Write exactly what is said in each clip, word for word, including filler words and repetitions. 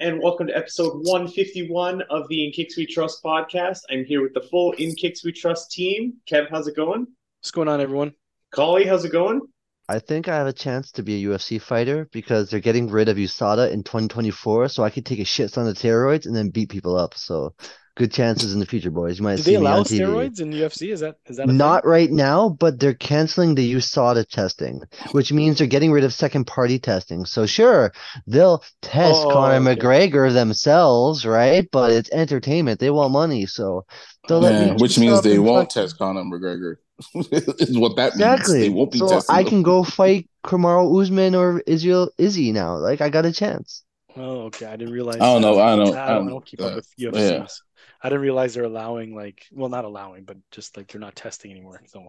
And welcome to episode one fifty-one of the In Kicks We Trust podcast. I'm here with the full In Kicks We Trust team. Kev, how's it going? What's going on, everyone? Collie, how's it going? I think I have a chance to be a U F C fighter because they're getting rid of U S A D A in twenty twenty-four, so I could take a shit ton of steroids and then beat people up. So good chances in the future, boys. You might Do see they allow steroids T V. In U F C? Is that is that a not thing? Right now? But they're canceling the U S A D A testing, which means they're getting rid of second party testing. So sure, they'll test oh, Conor okay. McGregor themselves, right? But it's entertainment; they want money, so they'll yeah, let me which means they won't fuck. test Conor McGregor. Is what that exactly. means. They won't be so testing I them. Can go fight Kamaru Usman or Israel Izzy now. Like I got a chance. Oh, okay. I didn't realize. I don't know. I don't. I don't, I don't, I don't keep uh, up with U F C. Yeah. I didn't realize they're allowing, like, well, not allowing, but just like they're not testing anymore. So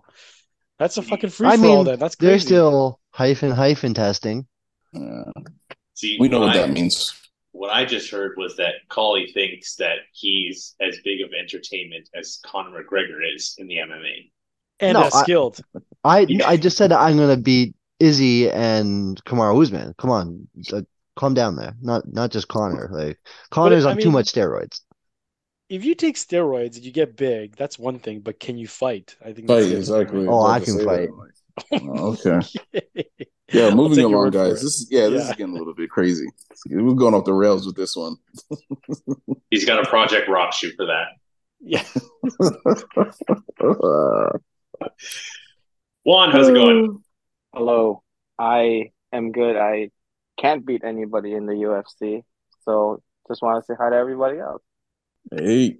that's a fucking free I for mean, all. That that's crazy. They're still hyphen hyphen testing. Uh, See, we know what I, that means. What I just heard was that Collie thinks that he's as big of entertainment as Conor McGregor is in the M M A, and no, as I, skilled. I yeah. I just said I'm gonna beat Izzy and Kamaru Usman. Come on, uh, calm down there. Not not just Conor. Like Conor's on mean, too much steroids. If you take steroids and you get big, that's one thing. But can you fight? I think fight exactly. Oh, I can fight. Oh, okay. Yeah, moving along, guys. This is, yeah, yeah, this is getting a little bit crazy. We're going off the rails with this one. He's got a Project Rock shoot for that. Yeah. Juan, how's it going? Hello. I am good. I can't beat anybody in the U F C, so just want to say hi to everybody else. Hey.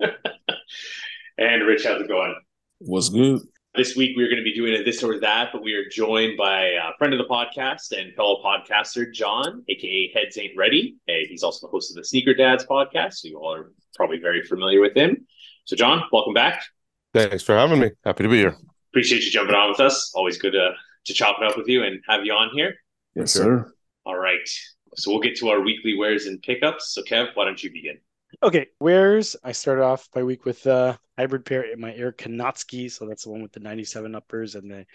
And Rich, how's it going? What's good? This week we're going to be doing a this or that, but we are joined by a friend of the podcast and fellow podcaster, John, a k a. Heads Ain't Ready. Hey, he's also the host of the Sneaker Dads podcast, so you all are probably very familiar with him. So John, welcome back. Thanks for having me. Happy to be here. Appreciate you jumping on with us. Always good to, to chop it up with you and have you on here. Yes, sure. sir. All right. So we'll get to our weekly wares and pickups. So Kev, why don't you begin? Okay, wares. I started off my week with a uh, hybrid pair in my Air Kanotsky. So that's the one with the ninety-seven uppers and the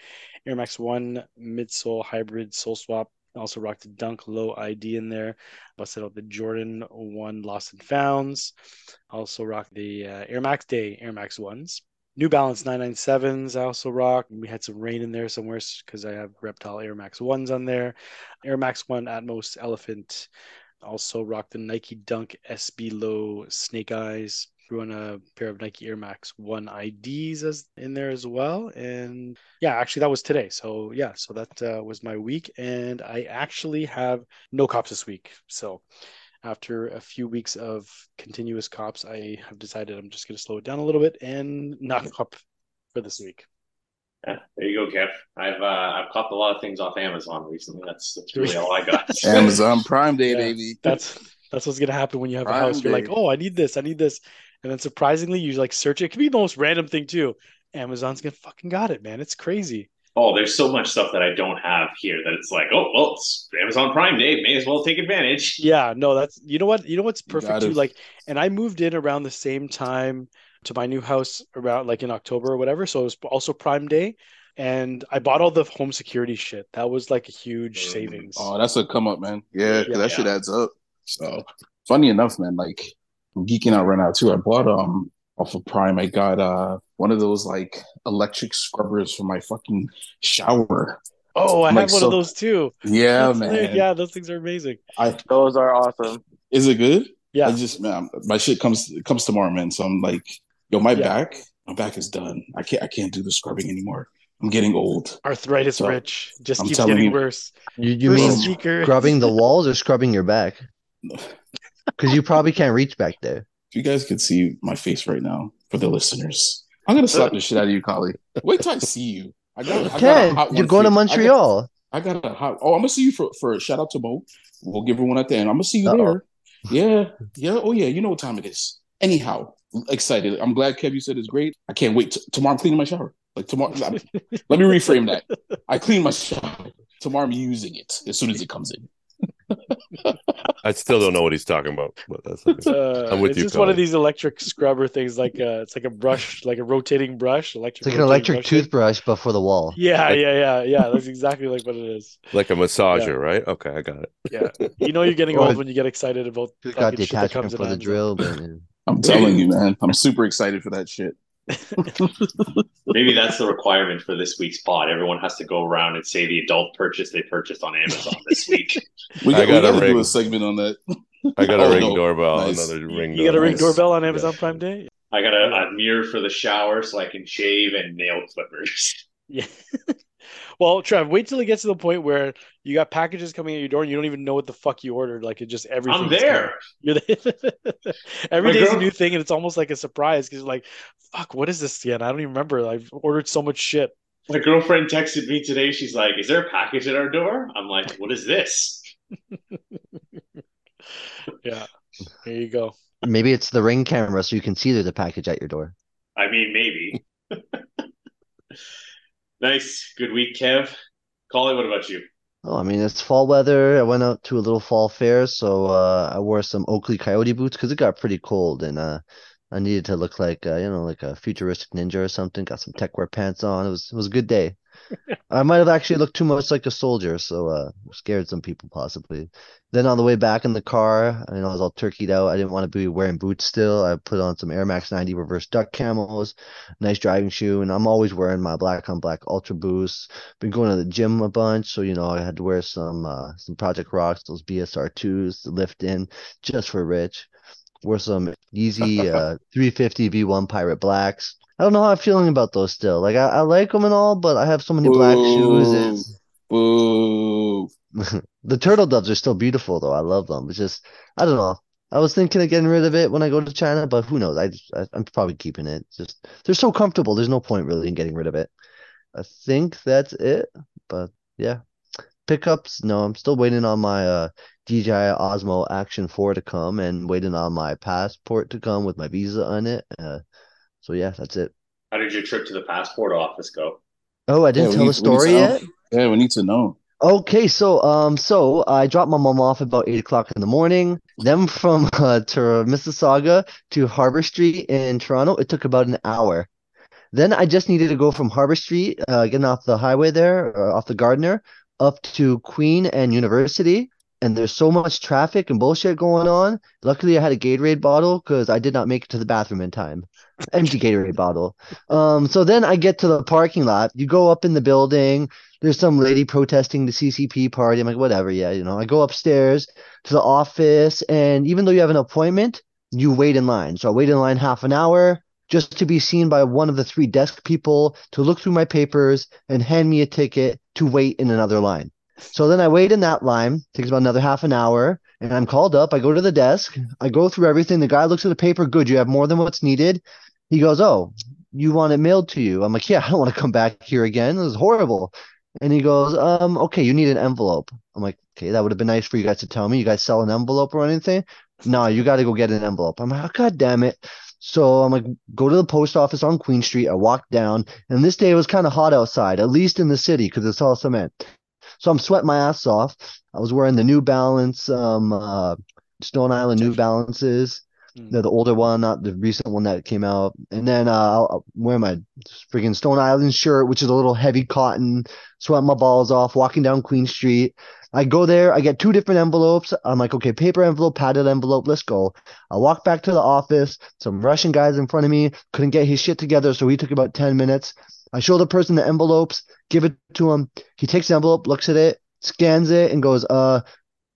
Air Max one midsole hybrid sole swap. Also rocked the Dunk Low I D in there. Busted out the Jordan one Lost and Founds. Also rocked the uh, Air Max Day Air Max ones. New Balance nine ninety-sevens I also rocked. We had some rain in there somewhere because I have Reptile Air Max ones on there. Air Max one Atmos Elephant. Also rocked the Nike Dunk S B Low Snake Eyes. Threw on a pair of Nike Air Max one I Ds as in there as well. And yeah, actually that was today. So yeah, so that uh, was my week. And I actually have no cops this week. So after a few weeks of continuous cops, I have decided I'm just going to slow it down a little bit and not cop for this week. Yeah, there you go, Kev. I've uh, I've copped a lot of things off Amazon recently. That's that's really all I got. Amazon Prime Day, yeah, baby. That's that's what's gonna happen when you have Prime a house. Day. You're like, oh, I need this, I need this, and then surprisingly, you like search it. It could be the most random thing too. Amazon's gonna fucking got it, man. It's crazy. Oh, there's so much stuff that I don't have here that it's like, oh, well, it's Amazon Prime Day. May as well take advantage. Yeah, no, that's you know what you know what's perfect too. Like, and I moved in around the same time to my new house around like in October or whatever. So it was also Prime Day. And I bought all the home security shit. That was like a huge savings. Oh, that's a come up, man. Yeah, yeah that yeah. shit adds up. So funny enough, man, like I'm geeking out right now too. I bought um off of Prime. I got uh one of those like electric scrubbers for my fucking shower. Oh, I I'm, have like, one so... of those too. Yeah, that's man. Weird. Yeah, those things are amazing. I... Those are awesome. Is it good? Yeah. I just man, my shit comes comes tomorrow, man. So I'm like. Yo, my yeah. back, my back is done. I can't, I can't do the scrubbing anymore. I'm getting old. Arthritis, so, Rich, just I'm keeps getting you, worse. You, you mean speaker. Scrubbing the walls or scrubbing your back? Because you probably can't reach back there. If you guys could see my face right now for the listeners, I'm gonna slap the shit out of you, Collie. Wait till I see you. I got, I got a hot one. You're going to Montreal. I got a hot. Oh, I'm gonna see you for for a shout out to Mo. We'll give her one at the end. I'm gonna see you Uh-oh. there. Yeah, yeah. Oh yeah, you know what time it is. Anyhow, excited. I'm glad Kev, you said it's great. I can't wait. T- tomorrow I'm cleaning my shower. Like tomorrow. I mean, let me reframe that. I clean my shower. Tomorrow I'm using it as soon as it comes in. I still don't know what he's talking about, but that's okay. uh, I'm with it's you. It's just Colin. One of these electric scrubber things, like uh, it's like a brush, like a rotating brush. Electric it's like an electric toothbrush, thing. But for the wall. Yeah, like, yeah, yeah, yeah. That's exactly like what it is. Like a massager, yeah. Right? Okay, I got it. Yeah, you know you're getting old when you get excited about. You got the attachment for the drill, man. I'm telling you, man. I'm super excited for that shit. Maybe that's the requirement for this week's pod. Everyone has to go around and say the adult purchase they purchased on Amazon this week. we got, got we a, ring. Do a segment on that. I got a oh, ring no. doorbell. Nice. Another ring. You door. got a ring nice. doorbell on Amazon yeah. Prime Day. I got a, a mirror for the shower so I can shave and nail clippers. Yeah. Well, Trev, wait till it gets to the point where you got packages coming at your door and you don't even know what the fuck you ordered. Like, it just everything. I'm there. You're the... Every day's a new thing, and it's almost like a surprise because, like, fuck, what is this again? I don't even remember. I've ordered so much shit. My girlfriend texted me today. She's like, "Is there a package at our door?" I'm like, "What is this?" Yeah, there you go. Maybe it's the Ring camera, so you can see there's a package at your door. I mean, maybe. Nice. Good week, Kev. Colin, what about you? Oh, I mean, it's fall weather. I went out to a little fall fair, so uh, I wore some Oakley Coyote boots because it got pretty cold, and uh, I needed to look like, uh, you know, like a futuristic ninja or something. Got some tech wear pants on. It was it was a good day. I might have actually looked too much like a soldier, so uh, scared some people possibly. Then on the way back in the car, I mean, I was all turkeyed out. I didn't want to be wearing boots still. I put on some Air Max ninety reverse duck camos, nice driving shoe, and I'm always wearing my black on black Ultra Boost. Been going to the gym a bunch, so you know I had to wear some uh, some Project Rocks, those B S R twos to lift in just for Rich. Wore some Yeezy uh, three fifty V one Pirate Blacks. I don't know how I'm feeling about those still. Like, I, I like them and all, but I have so many Ooh. black shoes. And... Boo. The turtle doves are still beautiful, though. I love them. It's just, I don't know. I was thinking of getting rid of it when I go to China, but who knows? I, I, I'm probably keeping it. Just they're so comfortable. There's no point, really, in getting rid of it. I think that's it. But, yeah. Pickups, no. I'm still waiting on my uh, D J I Osmo Action four to come and waiting on my passport to come with my visa on it. Uh, So, yeah, that's it. How did your trip to the passport office go? Oh, I didn't yeah, tell the story yet? Yeah, we need to know. Okay, so um, so I dropped my mom off about eight o'clock in the morning. Then from uh, to Mississauga to Harbour Street in Toronto, it took about an hour. Then I just needed to go from Harbour Street, uh, getting off the highway there, uh, off the Gardiner, up to Queen and University. And there's so much traffic and bullshit going on. Luckily, I had a Gatorade bottle because I did not make it to the bathroom in time. Empty Gatorade bottle. Um, so then I get to the parking lot. You go up in the building. There's some lady protesting the C C P party. I'm like, whatever. Yeah, you know, I go upstairs to the office. And even though you have an appointment, you wait in line. So I wait in line half an hour just to be seen by one of the three desk people to look through my papers and hand me a ticket to wait in another line. So then I wait in that line, takes about another half an hour, and I'm called up. I go to the desk. I go through everything. The guy looks at the paper. Good, you have more than what's needed. He goes, oh, you want it mailed to you? I'm like, yeah, I don't want to come back here again. It was horrible. And he goes, um, okay, you need an envelope. I'm like, okay, that would have been nice for you guys to tell me. You guys sell an envelope or anything? No, you got to go get an envelope. I'm like, oh, God damn it. So I'm like, go to the post office on Queen Street. I walked down, and this day it was kind of hot outside, at least in the city because it's all cement. So I'm sweating my ass off. I was wearing the New Balance, um, uh, Stone Island New Balances. Mm. They're the older one, not the recent one that came out. And then uh, I'll wear my freaking Stone Island shirt, which is a little heavy cotton. Sweating my balls off, walking down Queen Street. I go there. I get two different envelopes. I'm like, okay, paper envelope, padded envelope. Let's go. I walk back to the office. Some Russian guys in front of me couldn't get his shit together, so he took about ten minutes. I show the person the envelopes, give it to him. He takes the envelope, looks at it, scans it, and goes, uh,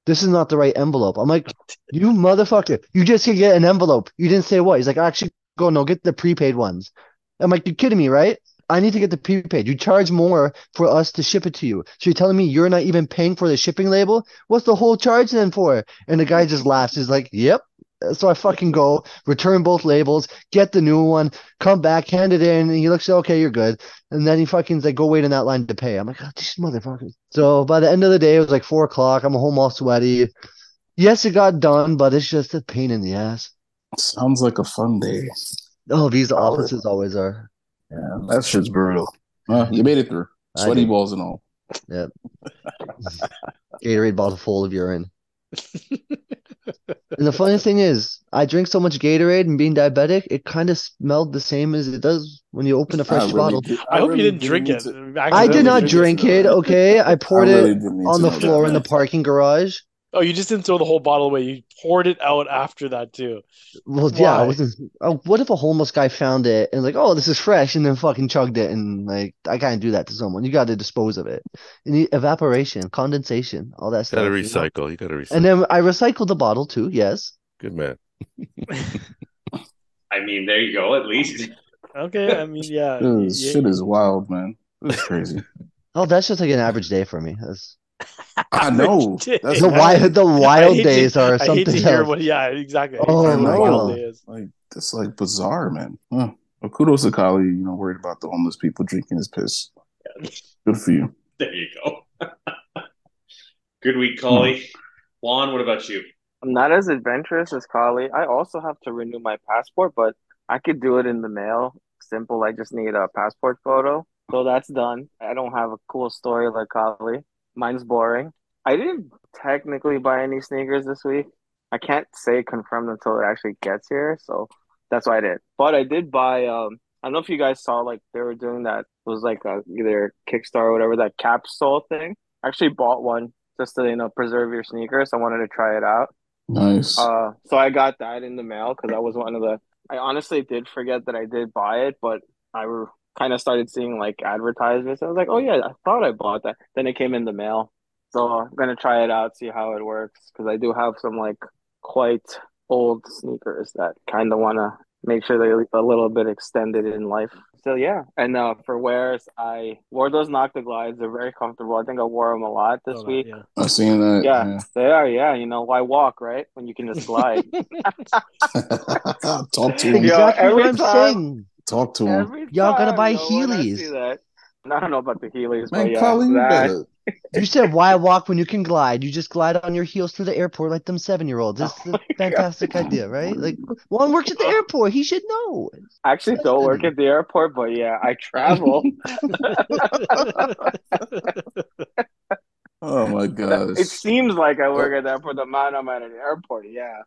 this is not the right envelope. I'm like, you motherfucker. You just said get an envelope. You didn't say what? He's like, actually, go, no, get the prepaid ones. I'm like, you're kidding me, right? I need to get the prepaid. You charge more for us to ship it to you. So you're telling me you're not even paying for the shipping label? What's the whole charge then for? And the guy just laughs. He's like, yep. So I fucking go, return both labels, get the new one, come back, hand it in, and he looks, okay, you're good. And then he fucking's like, go wait in that line to pay. I'm like, oh, these motherfuckers. So by the end of the day, it was like four o'clock. I'm home all sweaty. Yes, it got done, but it's just a pain in the ass. Sounds like a fun day. Oh, these offices always are. Yeah, that shit's brutal. Uh, you made it through. Sweaty balls and all. Yep. Gatorade bottle full of urine. And the funniest thing is, I drink so much Gatorade, and being diabetic, it kind of smelled the same as it does when you open a fresh I really bottle. Did, I, I hope really you didn't drink it. To, I, I did not drink it, know. Okay? I poured I really it on the floor that, in the parking garage. Oh, you just didn't throw the whole bottle away. You poured it out after that, too. Well, Why? yeah. I wasn't, oh, what if a homeless guy found it and like, oh, this is fresh, and then fucking chugged it, and like, I can't do that to someone. You got to dispose of it. And the evaporation, condensation, all that you stuff. Gotta you got to recycle. You got to recycle. And then I recycled the bottle, too, yes. Good man. I mean, there you go, at least. Okay, I mean, yeah. This yeah. shit is wild, man. It's crazy. Oh, that's just like an average day for me. That's... I know. That's the wild, the wild days to, are something I hate to hear else. What, yeah, exactly. Oh, my wild days. Like, that's like bizarre, man. Huh. Well, kudos to Kali, you know, worried about the homeless people drinking his piss. Good for you. There you go. Good week, Kali. Hmm. Juan, what about you? I'm not as adventurous as Kali. I also have to renew my passport, but I could do it in the mail. Simple. I just need a passport photo. So that's done. I don't have a cool story like Kali. Mine's boring. I didn't technically buy any sneakers this week. I can't say confirmed until it actually gets here, so that's why I did. But I did buy, um, I don't know if you guys saw, like, they were doing that, it was like a, either Kickstarter or whatever, that capsule thing. I actually bought one just to, you know, preserve your sneakers. I wanted to try it out. Nice. Uh, so I got that in the mail because that was one of the, I honestly did forget that I did buy it, but I were. kind of started seeing like advertisements. I was like, oh yeah, I thought I bought that. Then it came in the mail. So I'm going to try it out, see how it works. Because I do have some like quite old sneakers that kind of want to make sure they're a little bit extended in life. So yeah. And uh, for wears, I wore those Noctoglides. They're very comfortable. I think I wore them a lot this oh, week. Yeah. I've seen that. Yeah, yeah, they are. Yeah. You know, why walk, right? When you can just glide. Talk to me. Yo, every time. Talk to him. Every Y'all time, gotta buy no Heelys. I don't know about the Heelys, man, but yeah, Colin, that... you said why walk when you can glide? You just glide on your heels through the airport like them seven-year-olds. That's oh a fantastic God. idea, right? Like Juan works at the airport. He should know. I actually That's don't funny. work at the airport, but yeah, I travel. Oh my gosh. It seems like I work at the airport, the amount I'm at an airport, yeah.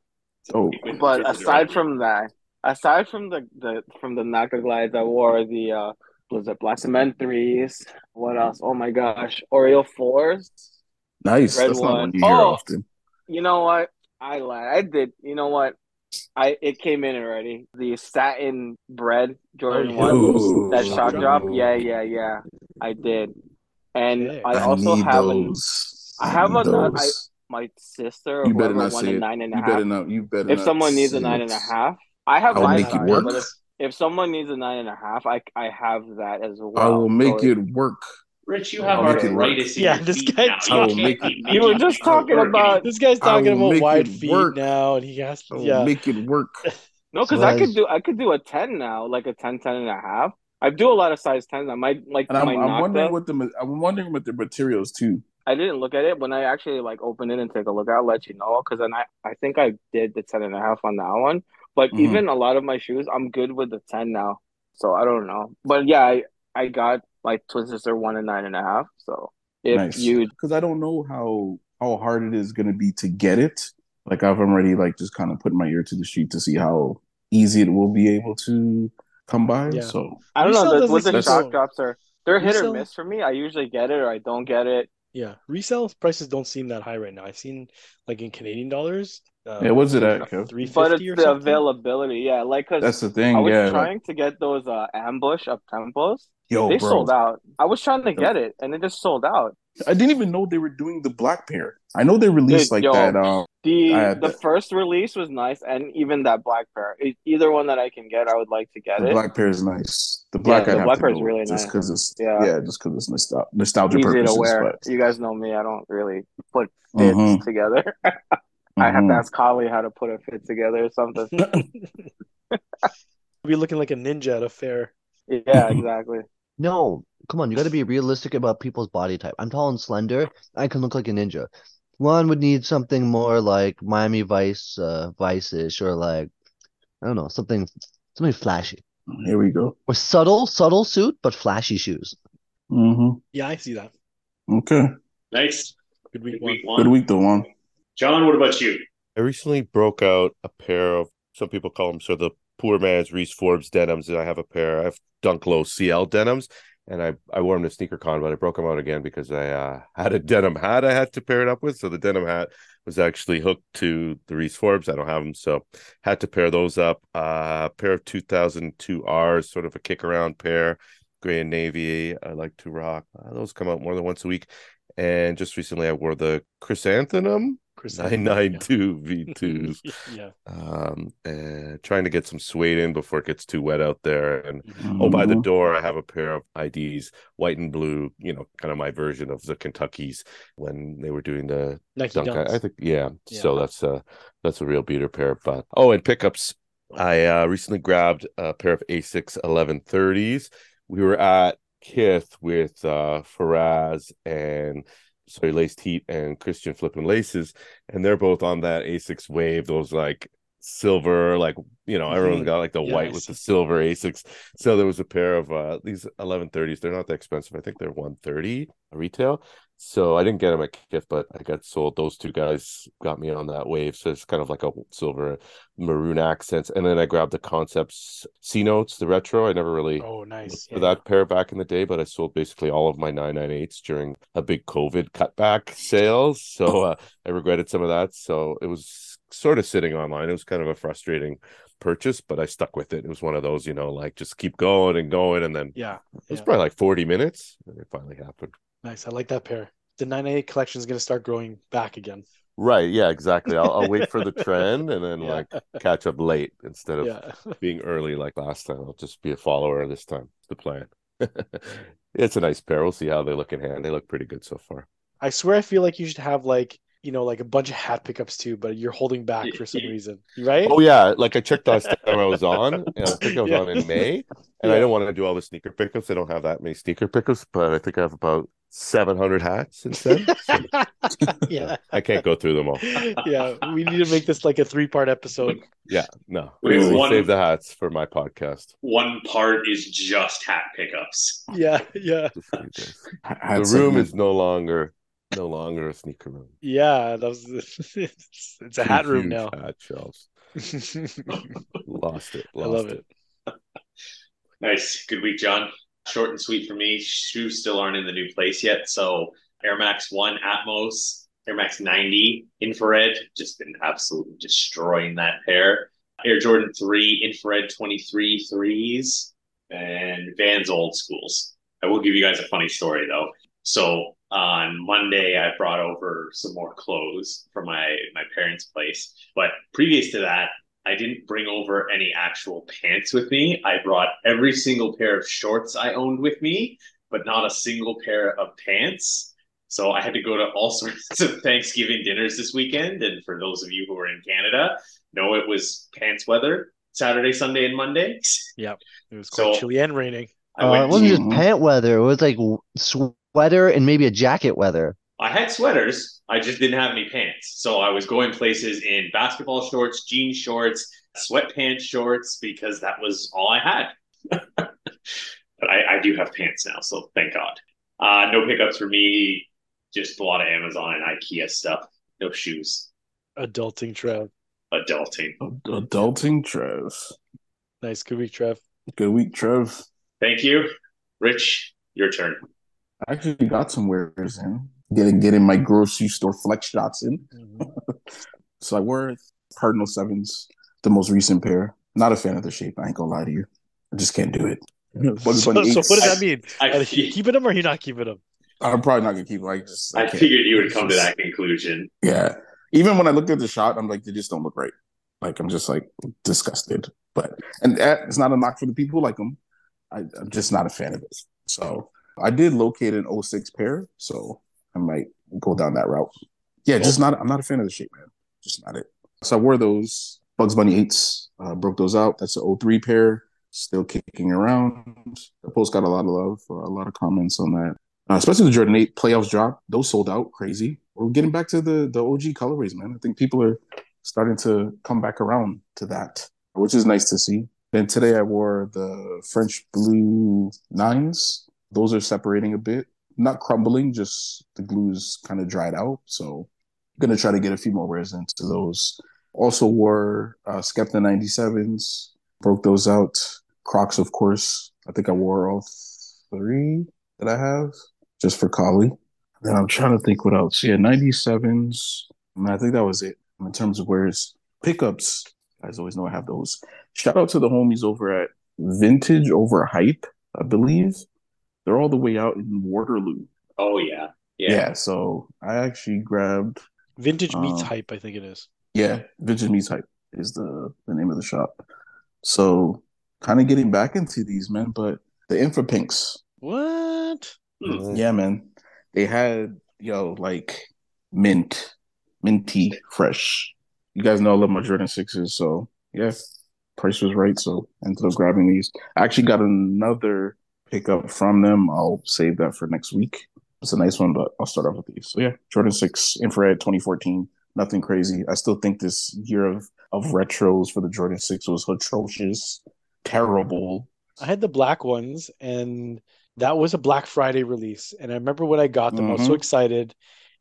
Oh, but aside from that. Aside from the, the from the Noctoglides, I wore the uh, was it Black Cement threes. What else? Oh my gosh, Oreo fours. Nice. Red That's one. not one you hear oh, often. You know what? I lied. I did. You know what? I it came in already. The satin bread Jordan one that shock drop. Yeah, yeah, yeah. I did, and yeah. I also I have an, I have a. I, my sister. You better not say it. Nine and a you half. better not. You better. If not someone needs a nine it. and a half. I have I'll make it work. If, if someone needs a nine and a half, I I have that as well. I will make so it work. Rich, you have I'll our greatest. Yeah, this guy. Talking, make it, you were just talking about this guy's talking about wide feet work. now, and he has to yeah. make it work. No, because so I could do I could do a ten now, like a ten, ten and a half. I do a lot of size tens. I might like. And I'm, might I'm wondering what the I'm wondering what the materials too. I didn't look at it when I actually like open it and take a look. I'll let you know because then I I think I did the ten and a half on that one. But mm-hmm. even a lot of my shoes, I'm good with the ten now. So I don't know. But yeah, I, I got like twin sister one and nine and a half. So if nice. you because I don't know how how hard it is gonna be to get it. Like I've already like just kind of put my ear to the sheet to see how easy it will be able to come by. Yeah. So I don't Resell know. The, what the shock drops are they're Resell? hit or miss for me. I usually get it or I don't get it. Yeah, resale prices don't seem that high right now. I've seen like in Canadian dollars. Um, yeah, what's it at? Three fifty But it's or the something? availability. Yeah, like cause that's the thing. I was yeah, trying like... to get those uh, ambush up tempos. Yo, they bro. sold out. I was trying to get it, and it just sold out. I didn't even know they were doing the black pair. I know they released Dude, like yo, that. Um, the the that. first release was nice, and even that black pair. It, either one that I can get, I would like to get the it. The black pair is nice. The black yeah, the black pair is really just nice. Cause it's, yeah. yeah, just because it's nostal- nostalgia Easy purposes. To wear. But... You guys know me. I don't really put fits mm-hmm. together. Mm-hmm. I have to ask Kali how to put a fit together or something. Be looking like a ninja at a fair. Yeah, exactly. No, come on. You got to be realistic about people's body type. I'm tall and slender. I can look like a ninja. One would need something more like Miami Vice, uh, Vice-ish, or like, I don't know, something, something flashy. Here we go. Or subtle, subtle suit, but flashy shoes. Mm-hmm. Yeah, I see that. Okay. Nice. Good week, Good week one. one. Good week to one. John, what about you? I recently broke out a pair of, some people call them sort of the poor man's Reese Forbes denims, and I have a pair. I have Dunk Low C L denims, and I, I wore them to Sneaker Con, but I broke them out again because I uh, had a denim hat I had to pair it up with. So the denim hat was actually hooked to the Reese Forbes. I don't have them, so had to pair those up. A uh, pair of two thousand two R's, sort of a kick-around pair, gray and navy. I like to rock. Uh, those come out more than once a week. And just recently I wore the Chrysanthemum nine ninety-two V twos. Yeah. Um, and trying to get some suede in before it gets too wet out there. And mm-hmm. oh, by the door, I have a pair of I Ds, white and blue, you know, kind of my version of the Kentuckys when they were doing the Nike Dunk. I, I think, yeah. yeah. So that's a, that's a real beater pair. But oh, and pickups. I uh, recently grabbed a pair of Asics eleven thirties. We were at Kith with uh, Faraz and Sorry, Laced Heat and Christian Flippin' Laces, and they're both on that Asics wave, those like silver, like, you know, everyone's got like the yeah, white with the silver Asics. So there was a pair of uh, these eleven thirties. They're not that expensive. I think they're one thirty retail. So I didn't get them at Kith, but I got sold. Those two guys got me on that wave. So it's kind of like a silver maroon accents. And then I grabbed the Concepts C Notes, the retro. I never really oh, nice. Yeah. for that pair back in the day, but I sold basically all of my nine ninety-eights during a big COVID cutback sales. So uh, I regretted some of that. So it was sort of sitting online. It was kind of a frustrating purchase, but I stuck with it. It was one of those, you know, like just keep going and going. And then yeah, it was yeah. probably like forty minutes. And it finally happened. Nice. I like that pair. The nine eighty-eight collection is going to start growing back again. Right. Yeah, exactly. I'll, I'll wait for the trend and then yeah. like catch up late instead of yeah. being early like last time. I'll just be a follower this time. It's the plan. It's a nice pair. We'll see how they look in hand. They look pretty good so far. I swear I feel like you should have like, you know, like a bunch of hat pickups too, but you're holding back for some reason, right? Oh yeah, like I checked last time I was on, and I think I was yeah. on in May, and yeah. I don't want to do all the sneaker pickups. I don't have that many sneaker pickups, but I think I have about seven hundred hats instead. So yeah, I can't go through them all. Yeah, we need to make this like a three-part episode. Yeah, no, we one, save the hats for my podcast. One part is just hat pickups. Yeah, yeah. The room is no longer. No longer a sneaker room. Yeah, that was it's, it's a hat room now. Hat shelves. Lost it. Lost I love it. it. Nice. Good week, John. Short and sweet for me. Shoes still aren't in the new place yet. So Air Max one Atmos, Air Max ninety Infrared, just been absolutely destroying that pair. Air Jordan three Infrared twenty-three threes and Vans Old Schools. I will give you guys a funny story though. So on Monday, I brought over some more clothes from my, my parents' place. But previous to that, I didn't bring over any actual pants with me. I brought every single pair of shorts I owned with me, but not a single pair of pants. So I had to go to all sorts of Thanksgiving dinners this weekend. And for those of you who are in Canada, know it was pants weather, Saturday, Sunday, and Monday. Yeah, it was quite so, chilly and raining. Uh, it wasn't to- just pant weather. It was like sw- Sweater and maybe a jacket weather. I had sweaters. I just didn't have any pants. So I was going places in basketball shorts, jean shorts, sweatpants shorts, because that was all I had. But I, I do have pants now, so thank God. Uh, no pickups for me. Just a lot of Amazon and IKEA stuff. No shoes. Adulting, Trev. Adulting. Adulting, Trev. Nice. Good week, Trev. Good week, Trev. Thank you. Rich, your turn. I actually got some wears in. Getting getting my grocery store flex shots in. Mm-hmm. So I wore Cardinal sevens, the most recent pair. Not a fan of the shape, I ain't gonna lie to you. I just can't do it. So, so what does that mean? I, I, are you keeping them or are you not keeping them? I'm probably not gonna keep them. I, just, I, I figured you would come to that conclusion. Yeah. Even when I looked at the shot, I'm like, they just don't look right. Like I'm just like disgusted. But and that, it's not a knock for the people who like them. I, I'm just not a fan of it. So I did locate an oh six pair, so I might go down that route. Yeah, just not. I'm not a fan of the shape, man. just not it. So I wore those Bugs Bunny eights, uh, broke those out. That's an oh three pair, still kicking around. The post got a lot of love, uh, a lot of comments on that. Uh, especially the Jordan eight playoffs drop. Those sold out crazy. We're getting back to the, the O G colorways, man. I think people are starting to come back around to that, which is nice to see. Then today I wore the French blue nines. Those are separating a bit. Not crumbling, just the glue's kind of dried out. So I'm going to try to get a few more wears into those. Also wore uh, Skepta ninety-sevens. Broke those out. Crocs, of course. I think I wore all three that I have just for Kali. And I'm trying to think what else. Yeah, ninety-sevens. I mean, I think that was it. In terms of wears, pickups, guys always know I have those. Shout out to the homies over at Vintage Over Hype, I believe. They're all the way out in Waterloo. Oh, yeah. Yeah. Yeah, so I actually grabbed... Vintage um, Meets Hype, I think it is. Yeah, Vintage Meets Hype is the, the name of the shop. So kind of getting back into these, man, but the Infrapinks. What? Mm. Yeah, man. They had, yo, like mint, minty, fresh. You guys know I love my Jordan sixes, so yeah, price was right, so I ended up grabbing these. I actually got another pickup from them. I'll save that for next week. It's a nice one, but I'll start off with these. So yeah, Jordan six Infrared twenty fourteen, nothing crazy. I still think this year of, of retros for the Jordan six was atrocious, terrible. I had the black ones, and that was a Black Friday release. And I remember when I got them, mm-hmm. I was so excited.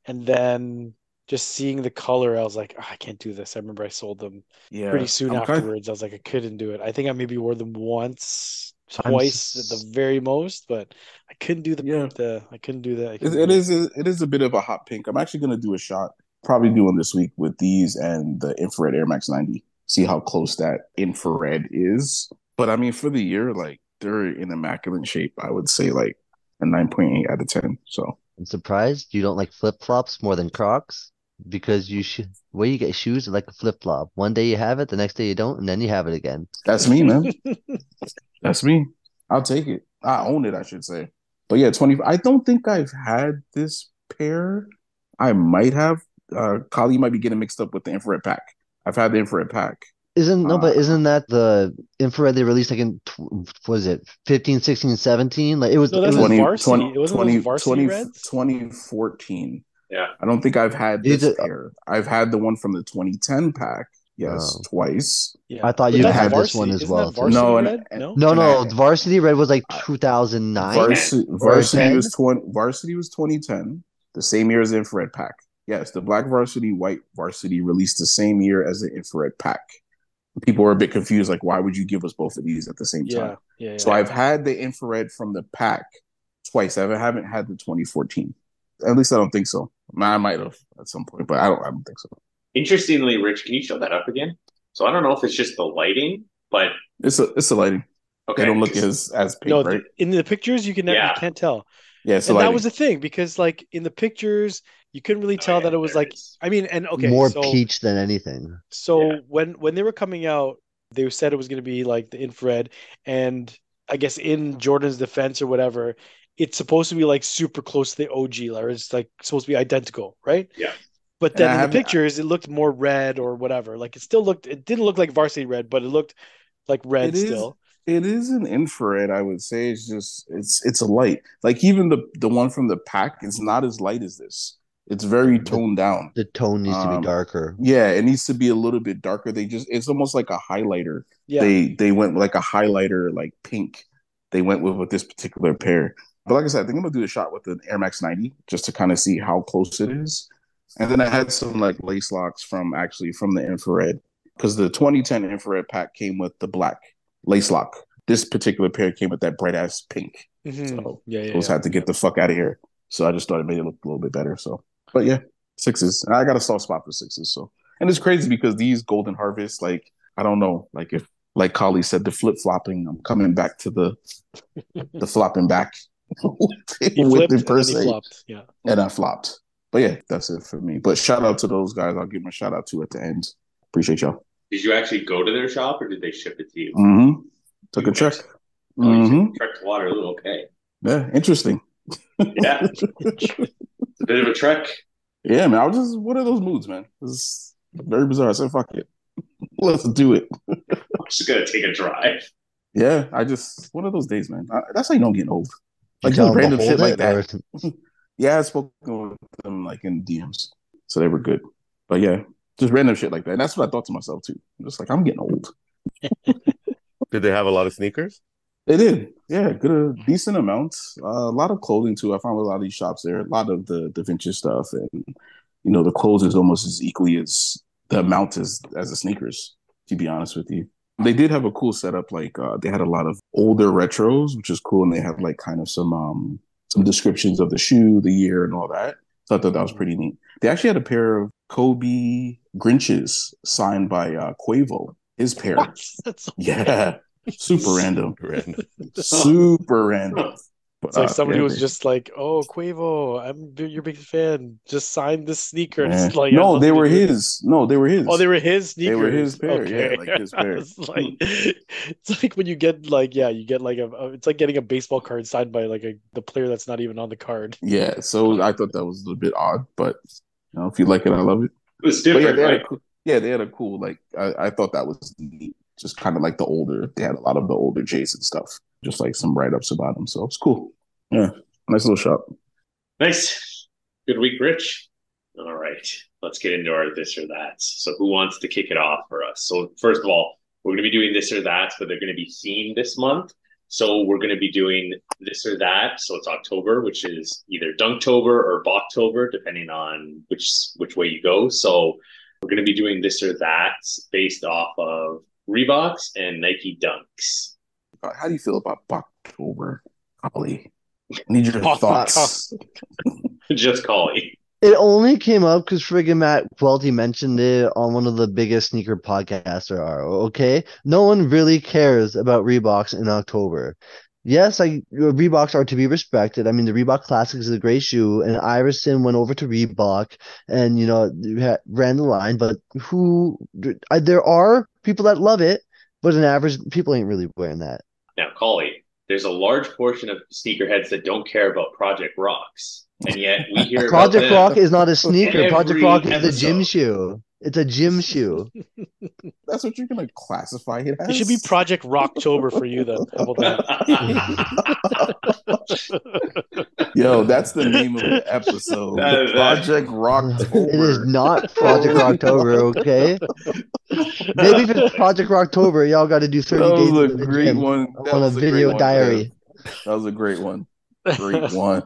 And then just seeing the color, I was like, oh, I can't do this. I remember I sold them yeah. pretty soon I'm afterwards. Kind of... I was like, I couldn't do it. I think I maybe wore them once, twice I'm... at the very most, but I couldn't do the, yeah. the I couldn't do that. Couldn't it, it do is a, it is a bit of a hot pink. I'm actually going to do a shot, probably doing this week with these and the Infrared Air Max ninety. See how close that infrared is. But I mean, for the year, like, they're in immaculate shape. I would say like a nine point eight out of ten. So I'm surprised you don't like flip-flops more than Crocs, because you should, where you get shoes are like a flip-flop. One day you have it, the next day you don't, and then you have it again. That's me, man. That's me. I'll take it. I own it, I should say. But yeah, twenty. I don't think I've had this pair. I might have. Uh, Kali might be getting mixed up with the infrared pack. I've had the infrared pack. Isn't no, uh, but isn't that the infrared they released like in was it fifteen, sixteen, seventeen? Like it was, no, it was twenty, varsity. twenty, it wasn't twenty, varsity twenty, twenty fourteen. Yeah, I don't think I've had this it, pair. I've had the one from the twenty ten pack. Yes, oh. twice. Yeah. I thought you had varsity. This one as isn't well. No, and, and, no, no, no. Varsity red was like two thousand nine. Varsity, varsity was twenty. Varsity was twenty ten. The same year as the infrared pack. Yes, the black varsity, white varsity released the same year as the infrared pack. People were a bit confused, like, why would you give us both of these at the same yeah, time? Yeah, so yeah. I've had the infrared from the pack twice. I haven't had the twenty fourteen. At least I don't think so. I might have at some point, but I don't I don't think so. Interestingly, Rich, can you show that up again? So I don't know if it's just the lighting, but... It's a, it's the lighting. Okay. They don't look as, as pink, no, right? The, in the pictures, you, can never, yeah. you can't tell. Yeah, it's the And lighting. That was the thing, because, like, in the pictures... You couldn't really tell oh, yeah, that it was like, I mean, and okay. More so, peach than anything. So yeah. when, when they were coming out, they said it was going to be like the infrared. And I guess in Jordan's defense or whatever, it's supposed to be like super close to the O G. Or it's like supposed to be identical, right? Yeah. But then in the pictures, it looked more red or whatever. Like it still looked, it didn't look like varsity red, but it looked like red it still. Is, it is an infrared, I would say. It's just, it's it's a light. Like even the, the one from the pack is not as light as this. It's very toned down. The tone needs um, to be darker. Yeah, it needs to be a little bit darker. They just it's almost like a highlighter. Yeah. They they went like a highlighter, like pink. They went with, with this particular pair. But like I said, I think I'm going to do a shot with an Air Max ninety just to kind of see how close it is. And then I had some like lace locks from actually from the infrared, because the twenty ten infrared pack came with the black lace lock. This particular pair came with that bright ass pink. Mm-hmm. So yeah, yeah, those yeah. had to get the fuck out of here. So I just thought it made it look a little bit better. So. But yeah, sixes. I got a soft spot for sixes. So, and it's crazy because these Golden Harvest, like, I don't know, like if, like Kali said, the flip flopping, I'm coming back to the, the flopping back. He flipped and he flopped. Yeah. And I flopped. But yeah, that's it for me. But shout out to those guys. I'll give them a shout out to at the end. Appreciate y'all. Did you actually go to their shop or did they ship it to you? Mm-hmm. Took you a check. Oh, mm-hmm. Check to Waterloo. Okay. Yeah. Interesting. Yeah. Bit of a trek. Yeah, man. I was just one of those moods, man. It was Very bizarre. So fuck it. Let's do it. I'm just going to take a drive. Yeah, I just, one of those days, man. I, that's how you don't get old. Like, just random shit like that. Yeah, I spoke with them, like, in D Ms. So they were good. But yeah, just random shit like that. And that's what I thought to myself, too. I'm just like, I'm getting old. Did they have a lot of sneakers? They did. Yeah, good, a decent amount. Uh, a lot of clothing, too. I found a lot of these shops there. A lot of the, the vintage stuff. And, you know, the clothes is almost as equally as the amount as, as the sneakers, to be honest with you. They did have a cool setup. Like, uh, they had a lot of older retros, which is cool. And they had, like, kind of some um, some descriptions of the shoe, the year, and all that. So I thought that was pretty neat. They actually had a pair of Kobe Grinches signed by uh, Quavo, his pair. That's so yeah. Super random. random. Super random. But, it's like uh, somebody yeah, was man. just like, oh, Quavo, I'm your biggest fan. Just sign this sneaker. It's like, no, they were his. It. No, they were his. Oh, they were his sneakers. They were his pair. Okay. Yeah, like his pair. It's like, it's like when you get like, yeah, you get like a, it's like getting a baseball card signed by like a the player that's not even on the card. Yeah, so I thought that was a little bit odd, but you know, if you like it, I love it. It was different, yeah, they right? Had a, yeah, they had a cool, like, I, I thought that was neat. Just kind of like the older, they had a lot of the older J's and stuff. Just like some write-ups about them. So it's cool. Yeah. Nice little shop. Nice. Good week, Rich. All right. Let's get into our this or that. So who wants to kick it off for us? So first of all, we're going to be doing this or that, but they're going to be themed this month. So we're going to be doing this or that. So it's October, which is either Dunktober or Boktober, depending on which which way you go. So we're going to be doing this or that based off of Reeboks and Nike Dunks. How do you feel about Boktober, Collie? I need your thoughts. Just Collie. It only came up because friggin' Matt Welty mentioned it on one of the biggest sneaker podcasts there are, okay? No one really cares about Reeboks in October. Yes, I, Reeboks are to be respected. I mean, the Reebok Classics is a great shoe, and Iverson went over to Reebok and, you know, ran the line. But who – there are people that love it, but on average, people ain't really wearing that. Now, Collie, there's a large portion of sneakerheads that don't care about Project Rocks, and yet we hear Project about Rock is not a sneaker. Project Rock is episode. a gym shoe. It's a gym shoe. That's what you're gonna classify it as. It should be Project Rocktober for you, though. How about that? Yo, that's the name of the episode. That, Project Rocktober. It is not Project Rocktober, okay? Maybe if it's Project Rocktober, y'all got to do thirty that was days. A great one. That on was a video great one, diary. Man. That was a great one. Great one.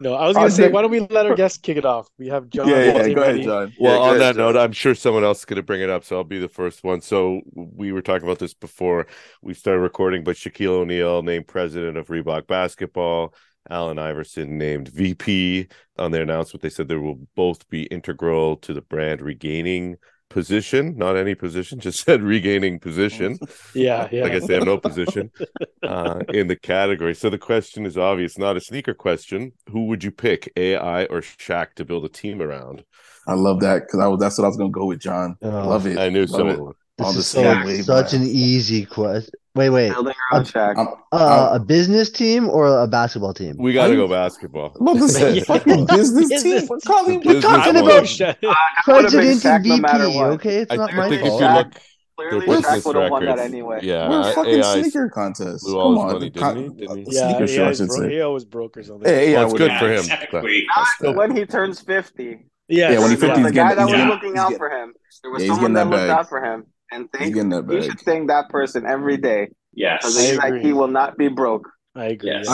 No, I was going to say, why don't we let our guest kick it off? We have John. Yeah, yeah, yeah go ahead, John. Well, yeah, on that note, I'm sure someone else is going to bring it up, so I'll be the first one. So we were talking about this before we started recording, but Shaquille O'Neal named president of Reebok Basketball, Allen Iverson named V P on their announcement. They said they will both be integral to the brand regaining position, not any position, just said regaining position. Yeah, yeah. I guess they have no position uh, in the category. So the question is obvious, not a sneaker question. Who would you pick, A I or Shaq, to build a team around? I love that because I was that's what I was going to go with, John. Oh, love it. I knew someone. This is so, such an easy question. Wait, wait. A, uh, a business team or a basketball team? We got to go basketball. What is this fucking business team? We're talking about president and V P, okay? It's I not my fault. Shaq, clearly, Shaq would have won that anyway. Yeah, we're a fucking A I sneaker contest. Come on. Money, didn't he? Didn't he? Yeah, sneaker shorts, it's it. He always brokers on that. Yeah, it's good for him. Exactly. Not when he turns fifty. Yeah, when he fifty. The guy that was looking out for him. There was someone that looked out for him. And thank you should thank that person every day. Yes. He's like, he will not be broke. I agree. Yes.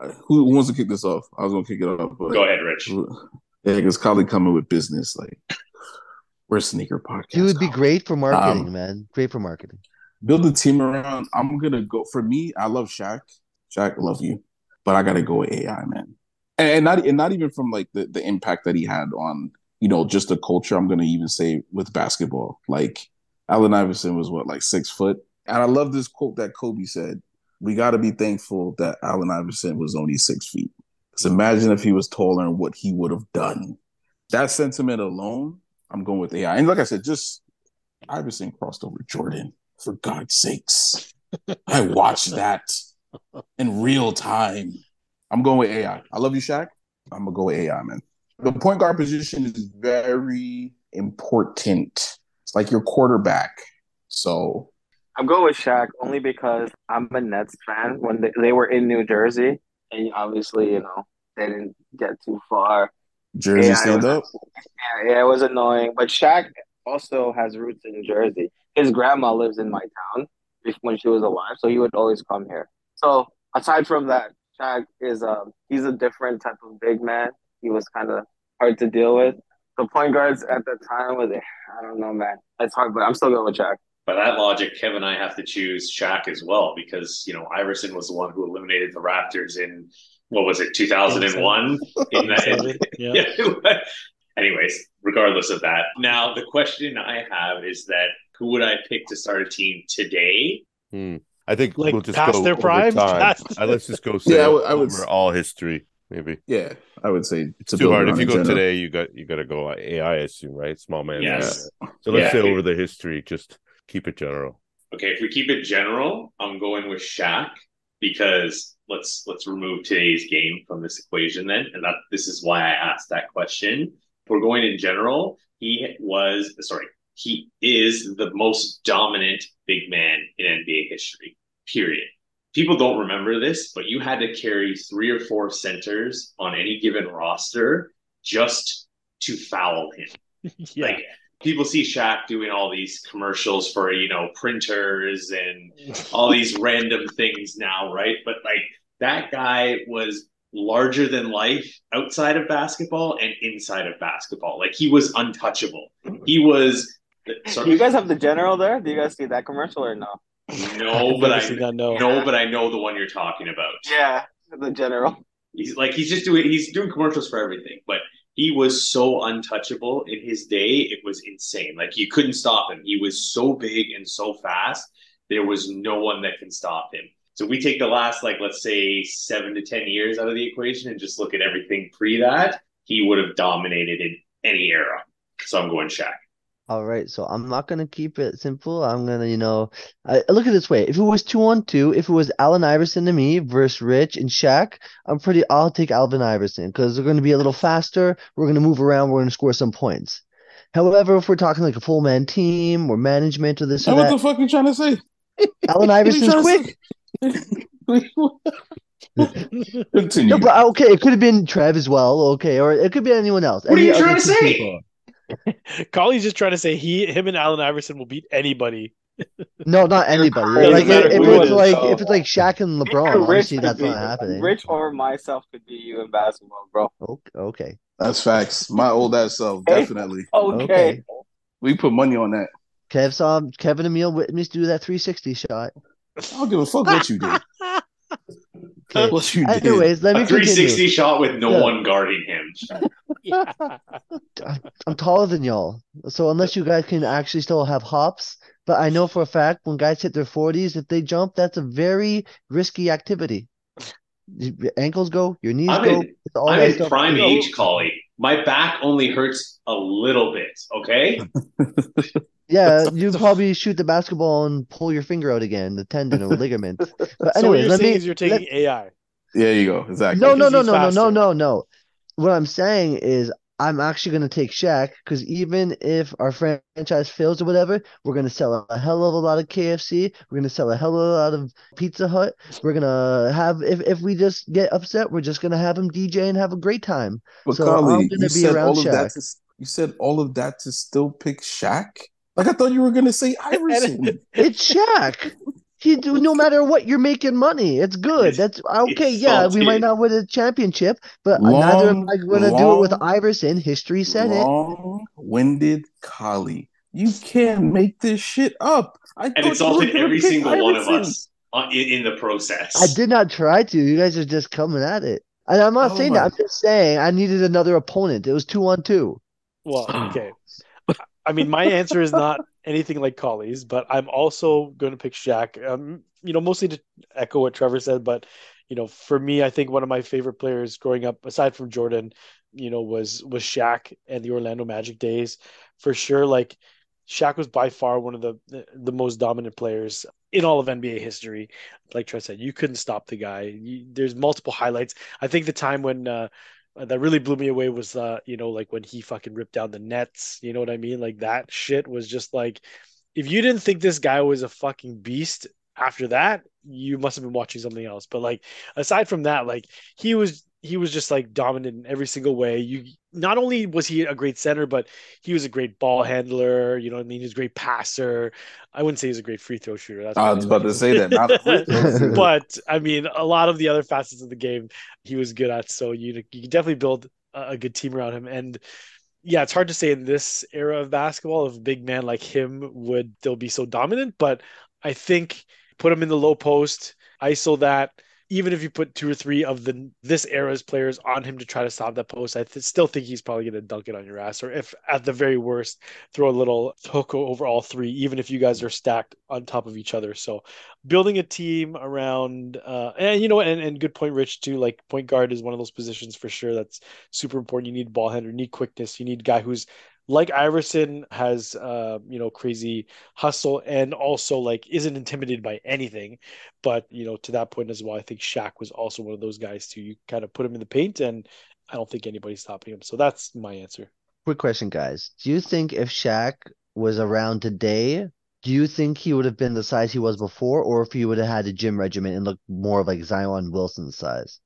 I, who wants to kick this off? I was going to kick it off. But, go ahead, Rich. Yeah, because Colin coming with business. Like, we're a sneaker podcast. It would be great for marketing, um, man. Great for marketing. Build a team around. I'm going to go. For me, I love Shaq. Shaq, love you. But I got to go with A I, man. And, and, not, and not even from, like, the, the impact that he had on, you know, just the culture. I'm going to even say with basketball. Like, Allen Iverson was, what, like six foot? And I love this quote that Kobe said. We got to be thankful that Allen Iverson was only six feet. Because imagine if he was taller and what he would have done. That sentiment alone, I'm going with A I. And like I said, just Iverson crossed over Jordan, for God's sakes. I watched that in real time. I'm going with A I. I love you, Shaq. I'm going to go with A I, man. the point guard position is very important. It's like your quarterback. So I'm going with Shaq only because I'm a Nets fan. When they, they were in New Jersey, and obviously, you know, they didn't get too far. Jersey yeah, stand up? Yeah, yeah, it was annoying. But Shaq also has roots in Jersey. His grandma lives in my town when she was alive, so he would always come here. So aside from that, Shaq is um he's a different type of big man. He was kind of hard to deal with. The point guards at the time was, I don't know, man. It's hard, but I'm still going with Shaq. By that logic, Kevin and I have to choose Shaq as well because, you know, Iverson was the one who eliminated the Raptors in, what was it, two thousand one? In that, yeah. Yeah. Anyways, regardless of that. Now, the question I have is that who would I pick to start a team today? Hmm. I think like, we'll just past go their prime. Past... Uh, let's just go say yeah, I would, I would... over all history. Maybe. Yeah, I would say it's a too hard. If you go general. today, you got you got to go A I, I assume, right? Small man. Yes. Yeah. So let's yeah, say okay. over the history, just keep it general. Okay, if we keep it general, I'm going with Shaq because let's let's remove today's game from this equation then, and that this is why I asked that question. If we're going in general, he was sorry, he is the most dominant big man in N B A history. Period. People don't remember this, but you had to carry three or four centers on any given roster just to foul him. Yeah. Like people see Shaq doing all these commercials for, you know, printers and all these random things now, right? But like that guy was larger than life outside of basketball and inside of basketball. Like he was untouchable. He was. Sorry. Do you guys have the general there? Do you guys see that commercial or no? No, but I know. No, but I know the one you're talking about. Yeah, the general. He's like he's just doing he's doing commercials for everything, but he was so untouchable in his day. It was insane. Like you couldn't stop him. He was so big and so fast. There was no one that can stop him. So we take the last like let's say seven to ten years out of the equation and just look at everything pre that. He would have dominated in any era. So I'm going Shaq. All right, so I'm not going to keep it simple. I'm going to, you know, I, look at it this way. If it was two on two, if it was Allen Iverson to me versus Rich and Shaq, I'm pretty, I'll take Allen Iverson because they're going to be a little faster. We're going to move around. We're going to score some points. However, if we're talking like a full-man team or management or this or that. What the fuck are you trying to say? Allen Iverson's quick. Continue. No, but, okay, it could have been Trev as well, okay, or it could be anyone else. What Any are you trying to say? People. Colley's just trying to say he, him, and Allen Iverson will beat anybody. No, not anybody. Like, if, if it's like if it's like Shaq and LeBron, obviously that's not happening. Rich or myself could be you in basketball, bro. Okay, that's facts. My old ass self, definitely. Okay. okay, we put money on that. Kev saw Kevin Emile Whitney do that three sixty shot. I don't give a fuck what you did. Okay. What you did. Anyways, let me a three sixty continue. Shot with no yeah. one guarding him. Yeah. I'm taller than y'all, so unless you guys can actually still have hops, but I know for a fact when guys hit their forties, if they jump, that's a very risky activity. Your ankles go, your knees I'm go. In, all I'm in prime stuff. Age, Collie. My back only hurts a little bit. Okay. Yeah, you probably shoot the basketball and pull your finger out again, the tendon or ligament. But anyway, so what you're saying is you're taking A I. Yeah, you go exactly. No, no, no, no, no, no, no, no. What I'm saying is I'm actually going to take Shaq because even if our franchise fails or whatever, we're going to sell a hell of a lot of K F C. We're going to sell a hell of a lot of Pizza Hut. We're going to have – if if we just get upset, we're just going to have him D J and have a great time. But so Carly, I'm going to be around Shaq. To, you said all of that to still pick Shaq? Like I thought you were going to say Iverson. It's Shaq. He do, no matter what, you're making money. It's good. That's okay. Yeah, we might not win a championship, but long, neither am I going to do it with Iverson. History said it. Long-winded Collie. You can't make this shit up. I and insulted every single Iverson. One of us in, in the process. I did not try to. You guys are just coming at it. And I'm not oh saying my. that. I'm just saying I needed another opponent. It was two on two. Well, okay. I mean, my answer is not anything like Collie's, but I'm also going to pick Shaq. Um, you know, mostly to echo what Trevor said, but you know, for me, I think one of my favorite players growing up, aside from Jordan, you know, was was Shaq and the Orlando Magic days for sure. Like, Shaq was by far one of the the most dominant players in all of N B A history. Like Trevor said, you couldn't stop the guy. You, there's multiple highlights. I think the time when uh, that really blew me away was, uh, you know, like when he fucking ripped down the nets, you know what I mean? Like that shit was just like, if you didn't think this guy was a fucking beast after that, you must have been watching something else. But like, aside from that, like he was, he was just like dominant in every single way. You, not only was he a great center, but he was a great ball handler. You know what I mean? He was a great passer. I wouldn't say he's a great free throw shooter. That's I was about to say that. Not but I mean, a lot of the other facets of the game he was good at. So you you definitely build a, a good team around him. And yeah, it's hard to say in this era of basketball if a big man like him would still be so dominant. But I think put him in the low post, I S O that. Even if you put two or three of the this era's players on him to try to stop that post, I th- still think he's probably going to dunk it on your ass. Or if at the very worst, throw a little hook over all three, even if you guys are stacked on top of each other. So building a team around, uh, and you know, and, and good point, Rich, too. Like point guard is one of those positions for sure that's super important. You need ball handler, you need quickness, you need a guy who's like Iverson has, uh, you know, crazy hustle and also like isn't intimidated by anything. But, you know, to that point as well, I think Shaq was also one of those guys too. You kind of put him in the paint and I don't think anybody's stopping him. So that's my answer. Quick question, guys. Do you think if Shaq was around today, do you think he would have been the size he was before or if he would have had a gym regimen and looked more of like Zion Wilson's size?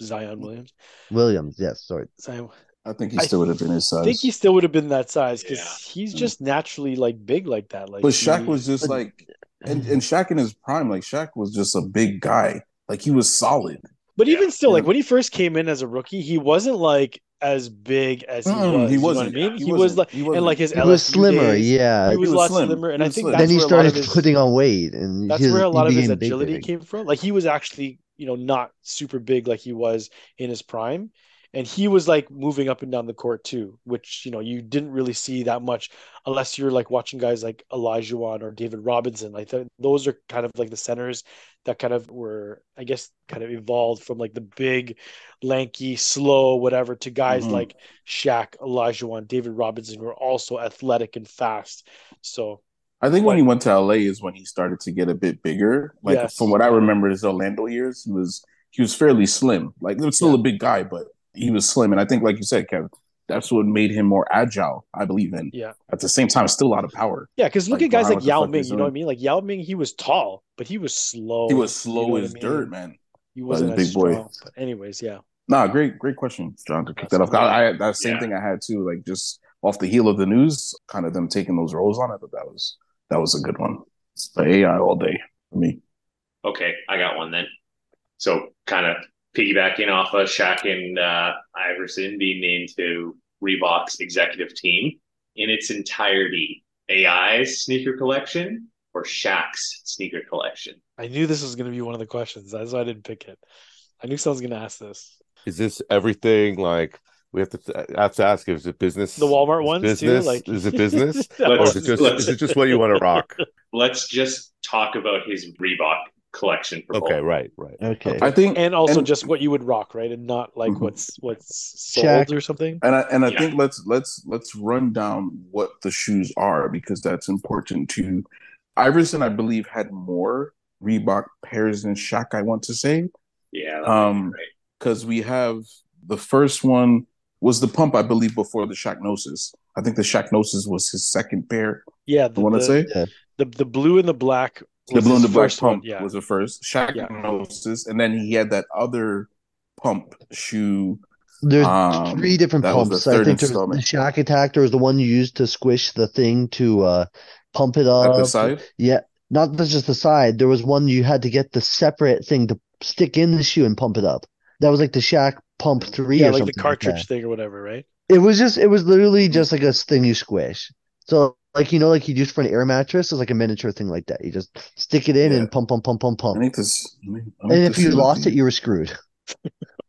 Zion Williams? Williams, yes, sorry. Zion I think he still I would have been his size. I think he still would have been that size because yeah. he's just naturally like big like that. Like, but Shaq he, was just but, like, and, and Shaq in his prime, like Shaq was just a big guy. Like he was solid. But yeah. even still, yeah. like when he first came in as a rookie, he wasn't like as big as he mm, was. He wasn't. You know what I mean? He, he was like, he and like his he L S U was slimmer. Days, yeah, he was, he was a lot slim. slimmer. And I think that's then he started his, putting on weight, and that's where a lot of his agility big. came from. Like he was actually, you know, not super big like he was in his prime. And he was like moving up and down the court too, which, you know, you didn't really see that much unless you're like watching guys like Olajuwon or David Robinson. Like th- those are kind of like the centers that kind of were, I guess, kind of evolved from like the big, lanky, slow, whatever to guys mm-hmm. like Shaq, Olajuwon, David Robinson who are also athletic and fast. So I think but, when he went to L A is when he started to get a bit bigger. Like yes. from what I remember his Orlando years, he was, he was fairly slim. Like he was still yeah. a big guy, but he was slim, and I think, like you said, Kev, that's what made him more agile, I believe, and yeah. at the same time, still a lot of power. Yeah, because look like, at guys like Yao Ming, you know what I mean? Like, Yao Ming, he was tall, but he was slow. He was slow you know as I mean? dirt, man. He wasn't was a big strong, boy. But anyways, yeah. Nah, great great question, John, to kick that off. I, I, that same yeah. thing I had, too, like, just off the heel of the news, kind of them taking those roles on it, but that was, that was a good one. It's the A I all day for me. Okay, I got one then. So, kind of... piggybacking off of Shaq and uh, Iverson being named to Reebok's executive team in its entirety, A I's sneaker collection or Shaq's sneaker collection? I knew this was going to be one of the questions. That's why I didn't pick it. I knew someone was going to ask this. Is this everything like we have to th- I have to ask? Is it business? The Walmart ones business? too? Like is it business? or is it, just, is it just what you want to rock? Let's just talk about his Reebok collection for okay both. right right okay I think and also and, just what you would rock right and not like mm-hmm. what's what's sold Shaq. or something and I and I yeah. think let's let's let's run down what the shoes are because that's important too. Iverson I believe had more Reebok pairs than Shaq I want to say yeah um because we have the first one was the Pump I believe before the Shaq Gnosis. I think the Shaq Gnosis was his second pair yeah the, I want to say yeah. the the blue and the black The blue and the black pump one, yeah. was the first. Shaq yeah. Gnosis, and then he had that other pump shoe. There's um, three different pumps. I think there was the Shaq Attack. There was the one you used to squish the thing to uh, pump it up. At the side? Yeah, not just the side. There was one you had to get the separate thing to stick in the shoe and pump it up. That was like the Shaq Pump three yeah, or like something. Yeah, like the cartridge like thing or whatever, right? It was just. It was literally just like a thing you squish. So. Like, you know, like you do for an air mattress. It's like a miniature thing like that. You just stick it in yeah. and pump, pump, pump, pump, pump. I think this, I mean, I and if you lost thing. it, you were screwed.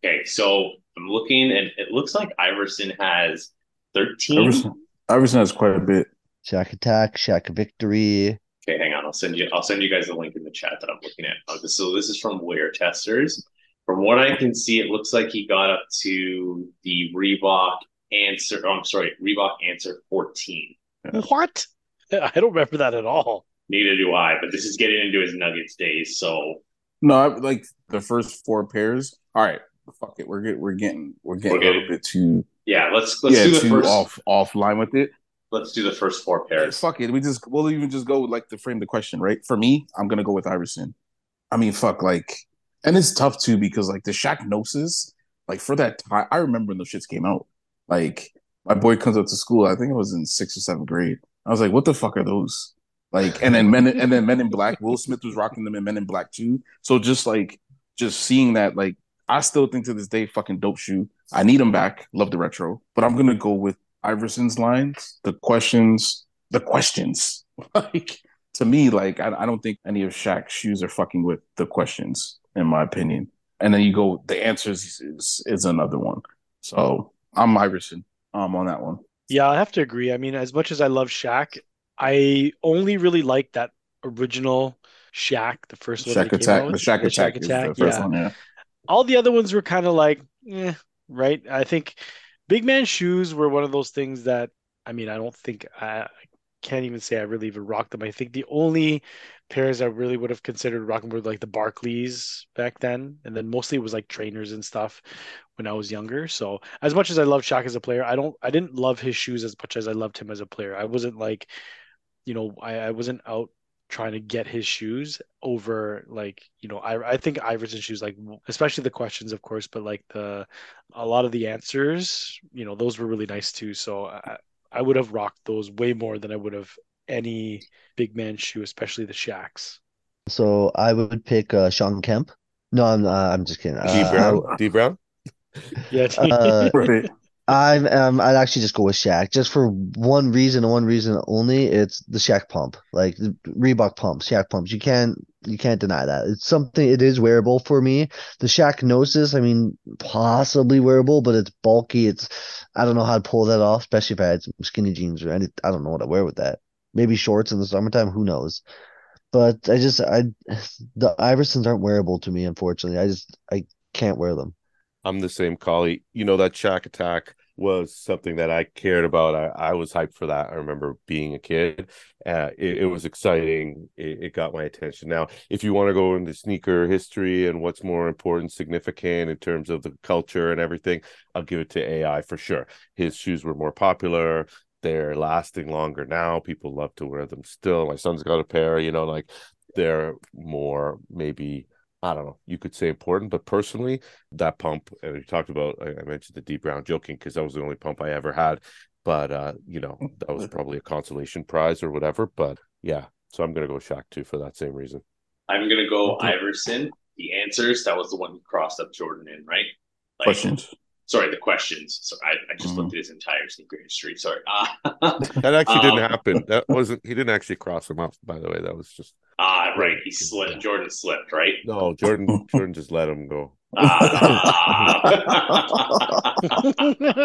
Okay, so I'm looking, and it looks like Iverson has thirteen. Iverson, Iverson has quite a bit. Shaq Attack, Shaq Victory. Okay, hang on. I'll send you I'll send you guys the link in the chat that I'm looking at. Oh, this, so this is from Wear Testers. From what I can see, it looks like he got up to the Reebok answer. Oh, I'm sorry, Reebok answer fourteen. What? I don't remember that at all. Neither do I, but this is getting into his Nuggets days, so... No, like, the first four pairs... All right, fuck it, we're get, we're getting we're getting we're a little getting, bit too yeah. Let's let's yeah, do the first off offline with it. Let's do the first four pairs. Fuck it, we just we'll even just go with like to frame the question right. For me, I'm gonna go with Iverson. I mean, fuck like, and it's tough too because like the Shaq Gnosis, like for that time, I remember when those shits came out. Like my boy comes up to school. I think it was in sixth or seventh grade. I was like, what the fuck are those? Like, and then Men and then Men in Black. Will Smith was rocking them in Men in Black too. So just like, just seeing that, like, I still think to this day, fucking dope shoe. I need them back. Love the retro, but I'm gonna go with Iverson's lines. The questions, the questions. Like to me, like I, I don't think any of Shaq's shoes are fucking with the questions, in my opinion. And then you go, the answers is, is another one. So I'm Iverson. Um, on that one. Yeah, I have to agree. I mean, as much as I love Shaq, I only really like that original Shaq, the first one. Shaq Attack, the Shaq Attack, the first one. Yeah. All the other ones were kind of like, eh, right? I think big man shoes were one of those things that, I mean, I don't think I can't even say I really even rocked them. I think the only pairs I really would have considered rocking were like the Barclays back then, and then mostly it was like trainers and stuff when I was younger. So as much as I love Shaq as a player, I don't, I didn't love his shoes as much as I loved him as a player. I wasn't like, you know, I, I wasn't out trying to get his shoes over like, you know, I I think Iverson shoes, like especially the questions, of course, but like the, a lot of the answers, you know, those were really nice too. So I, I would have rocked those way more than I would have any big man shoe, especially the Shaqs. So I would pick uh, Sean Kemp. No, I'm uh, I'm just kidding. D Brown. Uh, D Brown. Yeah, uh, right. I'm. Um, I'd actually just go with Shaq, just for one reason, one reason only. It's the Shaq Pump, like the Reebok Pumps, Shaq Pumps. You can't, you can't deny that. It's something. It is wearable for me. The Shaq Gnosis, I mean, possibly wearable, but it's bulky. It's, I don't know how to pull that off, especially if I had some skinny jeans or any. I don't know what I wear with that. Maybe shorts in the summertime. Who knows? But I just, I, the Iversons aren't wearable to me, unfortunately. I just, I can't wear them. I'm the same, Collie. You know, that Shaq Attack was something that I cared about. I, I was hyped for that. I remember being a kid. Uh, it, it was exciting. It, it got my attention. Now, if you want to go into sneaker history and what's more important, significant in terms of the culture and everything, I'll give it to A I for sure. His shoes were more popular. They're lasting longer now. People love to wear them still. My son's got a pair, you know, like they're more maybe... I don't know, you could say important, but personally, that pump, and you talked about, I mentioned the D Brown joking because that was the only pump I ever had, but, uh, you know, that was probably a consolation prize or whatever, but yeah, so I'm going to go Shaq too for that same reason. I'm going to go Iverson. The answers, that was the one who crossed up Jordan in, right? Like, questions. Sorry, the questions. So I, I just mm-hmm. looked at his entire sneaker history, sorry. Uh, that actually um, didn't happen. That wasn't, he didn't actually cross him up, by the way, that was just... Ah, uh, right. He slipped. Jordan slipped, right? No, Jordan. Jordan just let him go. Ah.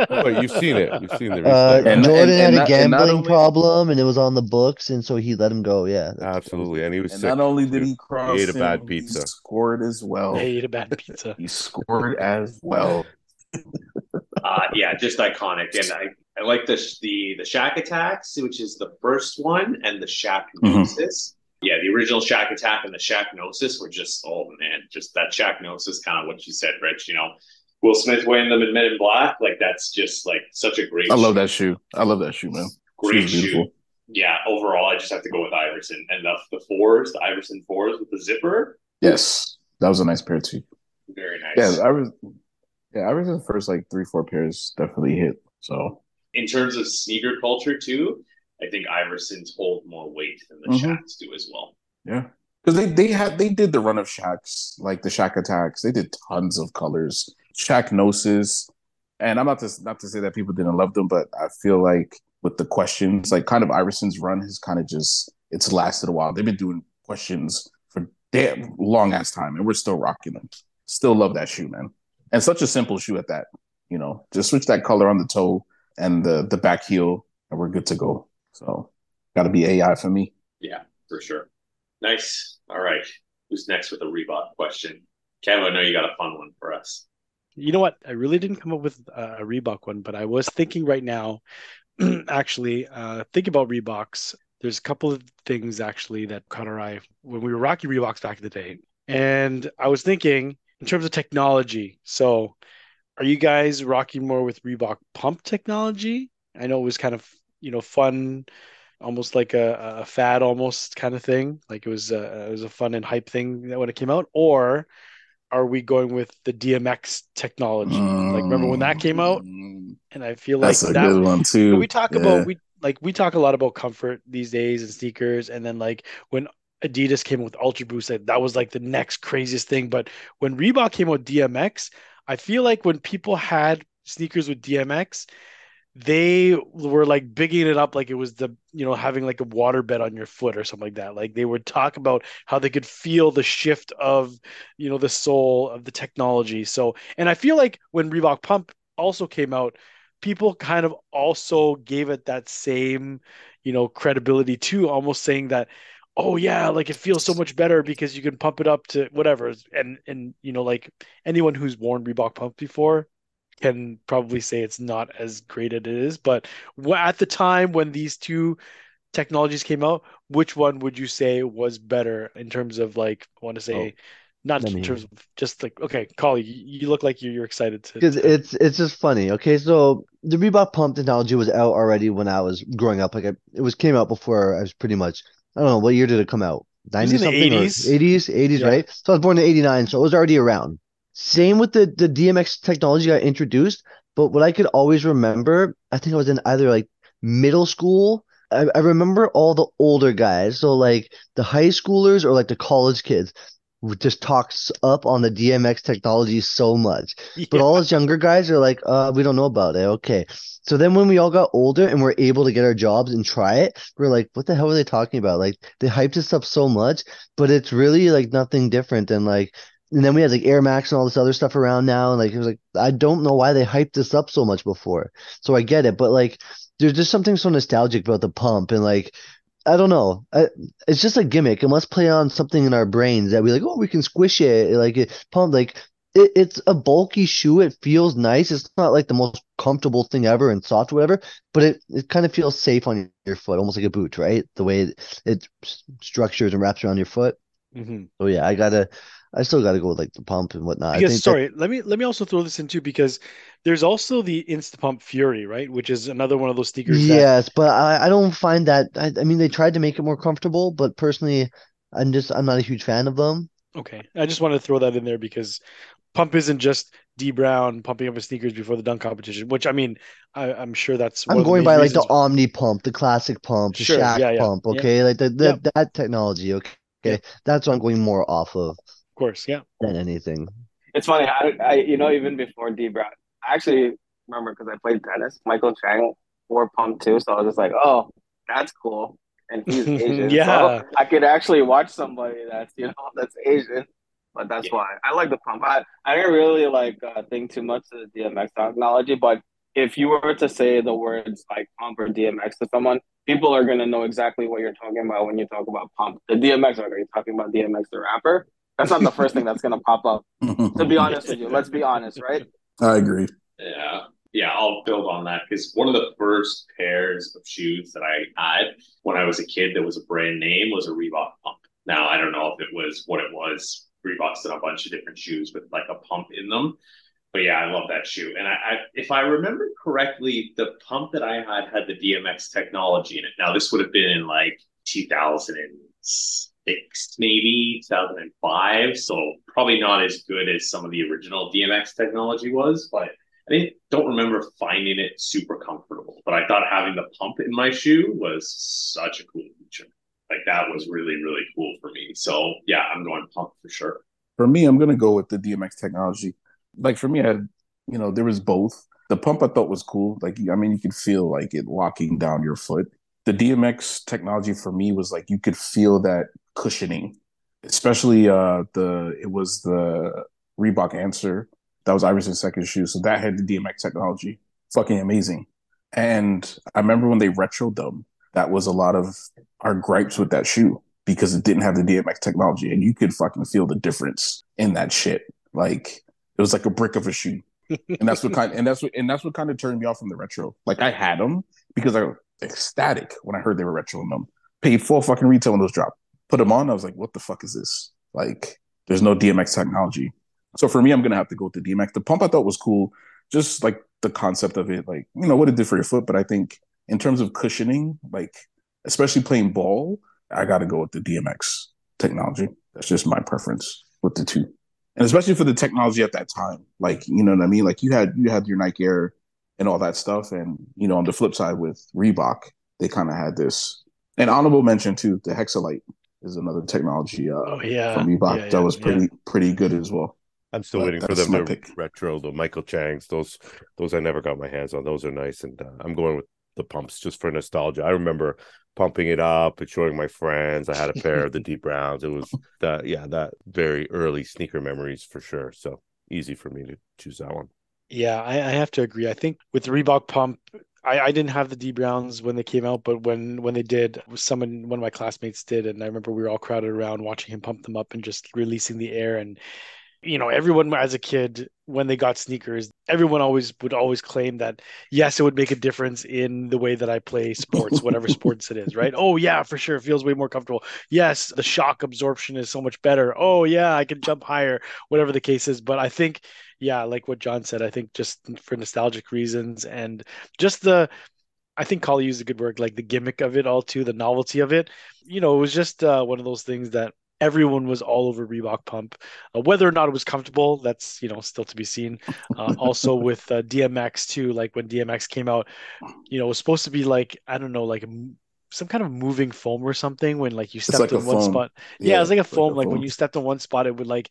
But you've seen it. You've seen the uh, Jordan and, and, had and a gambling only... problem, and it was on the books, and so he let him go. Yeah, absolutely. And he was. And sick. Not only did he cross, he ate him, a bad pizza. He scored as well. Yeah, he ate a bad pizza. He scored as well. uh yeah, just iconic, and I. I like the the the Shaq Attacks, which is the first one, and the Shaq Gnosis. Mm-hmm. Yeah, the original Shaq Attack and the Shaq Gnosis were just, oh man, just that Shaq Gnosis, kind of what you said, Rich, you know, Will Smith wearing them in Men in Black, like that's just like such a great I shoe. love that shoe. I love that shoe, man. Great shoe. Beautiful. Yeah, overall, I just have to go with Iverson. And the, the fours, the Iverson fours with the zipper. Yes, that was a nice pair too. Very nice. Yeah, I was, yeah, Iverson's first like three, four pairs definitely hit. So in terms of sneaker culture too, I think Iversons hold more weight than the mm-hmm. Shaqs do as well. Yeah, because they they had they did the run of Shaqs, like the Shaq Attacks. They did tons of colors, Shaq Gnosis, and I'm not to not to say that people didn't love them, but I feel like with the questions, like kind of Iverson's run has kind of just it's lasted a while. They've been doing questions for damn long ass time, and we're still rocking them. Still love that shoe, man, and such a simple shoe at that. You know, just switch that color on the toe and the the back heel, and we're good to go. So, got to be A I for me. Yeah, for sure. Nice. All right. Who's next with a Reebok question? Cam, I know you got a fun one for us. You know what? I really didn't come up with a Reebok one, but I was thinking right now, actually, uh, think about Reeboks. There's a couple of things, actually, that Connor and I, when we were rocking Reeboks back in the day, and I was thinking, in terms of technology, so are you guys rocking more with Reebok Pump technology? I know it was kind of, you know, fun, almost like a, a fad almost kind of thing. Like it was a, it was a fun and hype thing that when it came out. Or are we going with the D M X technology? Mm. Like remember when that came out? And I feel like that's a that, good one too. We talk yeah. about we like we talk a lot about comfort these days and sneakers, and then like when Adidas came with Ultra Boost, like, that was like the next craziest thing. But when Reebok came out with D M X, I feel like when people had sneakers with D M X, they were like bigging it up like it was the, you know, having like a waterbed on your foot or something like that. Like they would talk about how they could feel the shift of, you know, the soul of the technology. So, and I feel like when Reebok Pump also came out, people kind of also gave it that same, you know, credibility too, almost saying that, oh yeah, like it feels so much better because you can pump it up to whatever. And, and you know, like anyone who's worn Reebok Pump before can probably say it's not as great as it is. But at the time when these two technologies came out, which one would you say was better in terms of like, I want to say, oh, not in me. terms of just like, okay, Collie, you look like you're, you're excited to. Because it's, it's just funny. Okay, so the Reebok Pump technology was out already when I was growing up. Like I, it was came out before I was pretty much, I don't know, what year did it come out? nineties something? eighties, eighties, eighties, yeah. Right? So I was born in eighty-nine, so it was already around. Same with the, the D M X technology I introduced, but what I could always remember, I think I was in either like middle school. I, I remember all the older guys, so like the high schoolers or like the college kids would just talk up on the D M X technology so much. Yeah. But all us younger guys are like, uh, we don't know about it. Okay. So then when we all got older and we're able to get our jobs and try it, we're like, what the hell are they talking about? Like they hyped this up so much, but it's really like nothing different than like, and then we had like Air Max and all this other stuff around now. And like, it was like, I don't know why they hyped this up so much before. So I get it. But like, there's just something so nostalgic about the pump. And like, I don't know. I, it's just a gimmick. It must play on something in our brains that we like, oh, we can squish it. Like it pump, like it, it's a bulky shoe. It feels nice. It's not like the most comfortable thing ever and soft, or whatever, but it, it kind of feels safe on your foot, almost like a boot, right? The way it, it structures and wraps around your foot. Mm-hmm. So yeah, I gotta, I still got to go with like the pump and whatnot. Because, I think sorry, that... let me let me also throw this in too, because there's also the Instapump Fury, right? Which is another one of those sneakers. Yes, that... but I, I don't find that. I, I mean, they tried to make it more comfortable, but personally, I'm just I'm not a huge fan of them. Okay, I just wanted to throw that in there because Pump isn't just D Brown pumping up his sneakers before the dunk competition. Which I mean, I, I'm sure that's. One I'm going by reasons. Like the Omni Pump, the classic pump, the sure, Shaq yeah, yeah, pump. Okay, yeah. like the, the yeah. that technology. Okay, okay, yeah. That's what I'm going more off of. Course, yeah, than anything. It's funny, I, I you know, even before D Brown, I actually remember because I played tennis, Michael Chang wore Pump too, so I was just like, oh, that's cool. And he's Asian, yeah. So I could actually watch somebody that's, you know, that's Asian, but that's yeah. why I like the Pump. I, I didn't really like uh, think too much of the D M X technology, but if you were to say the words like Pump or D M X to someone, people are going to know exactly what you're talking about when you talk about Pump. The D M X, are you talking about D M X the rapper? That's not the first thing that's going to pop up, to be honest with you. Let's be honest, right? I agree. Yeah. Yeah, I'll build on that because one of the first pairs of shoes that I had when I was a kid that was a brand name was a Reebok Pump. Now, I don't know if it was what it was. Reebok's done a bunch of different shoes with like a pump in them. But yeah, I love that shoe. And I, I, if I remember correctly, the Pump that I had had the D M X technology in it. Now, this would have been in like two thousand six. Maybe two thousand five, so probably not as good as some of the original D M X technology was, but I didn't, don't remember finding it super comfortable, but I thought having the pump in my shoe was such a cool feature. Like that was really, really cool for me. So yeah, I'm going Pump for sure. For me, I'm going to go with the D M X technology. Like for me, I, you know, there was both. The Pump I thought was cool. Like, I mean, you could feel like it locking down your foot. The D M X technology for me was like, you could feel that cushioning, especially uh the it was the Reebok Answer that was Iverson's second shoe, so that had the D M X technology. Fucking amazing. And I remember when they retroed them, that was a lot of our gripes with that shoe because it didn't have the D M X technology, and you could fucking feel the difference in that shit. Like it was like a brick of a shoe, and that's what kind and that's what and that's what kind of turned me off from the retro. Like I had them because I was ecstatic when I heard they were retroing them. Paid full fucking retail when those dropped. Put them on, I was like, what the fuck is this? Like, there's no D M X technology. So for me, I'm going to have to go with the D M X. The pump I thought was cool. Just like the concept of it, like, you know, what it did for your foot. But I think in terms of cushioning, like especially playing ball, I got to go with the D M X technology. That's just my preference with the two. And especially for the technology at that time, like, you know what I mean? Like you had, you had your Nike Air and all that stuff. And, you know, on the flip side with Reebok, they kind of had this. And honorable mention too, the Hexalite is another technology uh, oh, yeah. from Reebok yeah, yeah, that was pretty, yeah. pretty good as well. I'm still but waiting for them to pick. Retro, the Michael Changs. Those those I never got my hands on. Those are nice. And uh, I'm going with the pumps just for nostalgia. I remember pumping it up and showing my friends. I had a pair of the Deep Browns. It was, that yeah, that very early sneaker memories for sure. So easy for me to choose that one. Yeah, I, I have to agree. I think with the Reebok pump, I, I didn't have the D Browns when they came out, but when, when they did, someone, one of my classmates did. And I remember we were all crowded around watching him pump them up and just releasing the air. And you know, everyone as a kid, when they got sneakers, everyone always would always claim that, yes, it would make a difference in the way that I play sports, whatever sports it is, right? Oh, yeah, for sure. It feels way more comfortable. Yes, the shock absorption is so much better. Oh, yeah, I can jump higher, whatever the case is. But I think, yeah, like what John said, I think just for nostalgic reasons and just the, I think Collie used a good word, like the gimmick of it all too, the novelty of it. You know, it was just uh, one of those things that everyone was all over Reebok pump, uh, whether or not it was comfortable. That's, you know, still to be seen. Uh, also with uh, D M X too, like when D M X came out, you know, it was supposed to be like, I don't know, like a, some kind of moving foam or something when like you stepped like in one foam. spot. Yeah, yeah, it was like a foam. Like, like a foam. When you stepped in one spot, it would like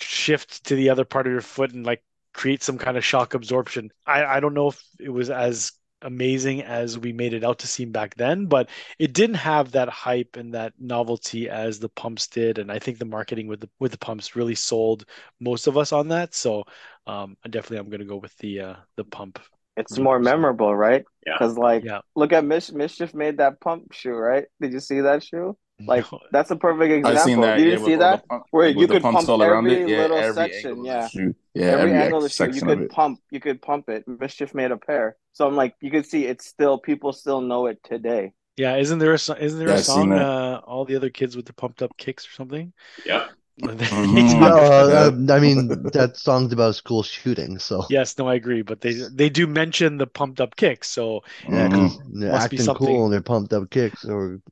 shift to the other part of your foot and like create some kind of shock absorption. I, I don't know if it was as amazing as we made it out to seem back then, but it didn't have that hype and that novelty as the pumps did. And I think the marketing with the with the pumps really sold most of us on that. So um I definitely I'm going to go with the uh the pump. It's more memorable, right? Yeah. Because like yeah. look at Mish- Mischief made that pump shoe, right? Did you see that shoe? Like that's a perfect example. That, Did you yeah, see with, that? With the, Where you could pump every yeah, little every section. Yeah. yeah, every, every angle of the shoe, you could pump. You could pump it. Mischief made a pair, so I'm like, you could see it's still people still know it today. Yeah, isn't there a isn't there yeah, a song? Uh, all the other kids with the pumped up kicks or something. Yeah. Mm-hmm. no, uh, I mean that song's about school shooting. So yes, no, I agree. But they they do mention the pumped up kicks. So yeah, mm-hmm. they're acting cool and they're pumped up kicks or.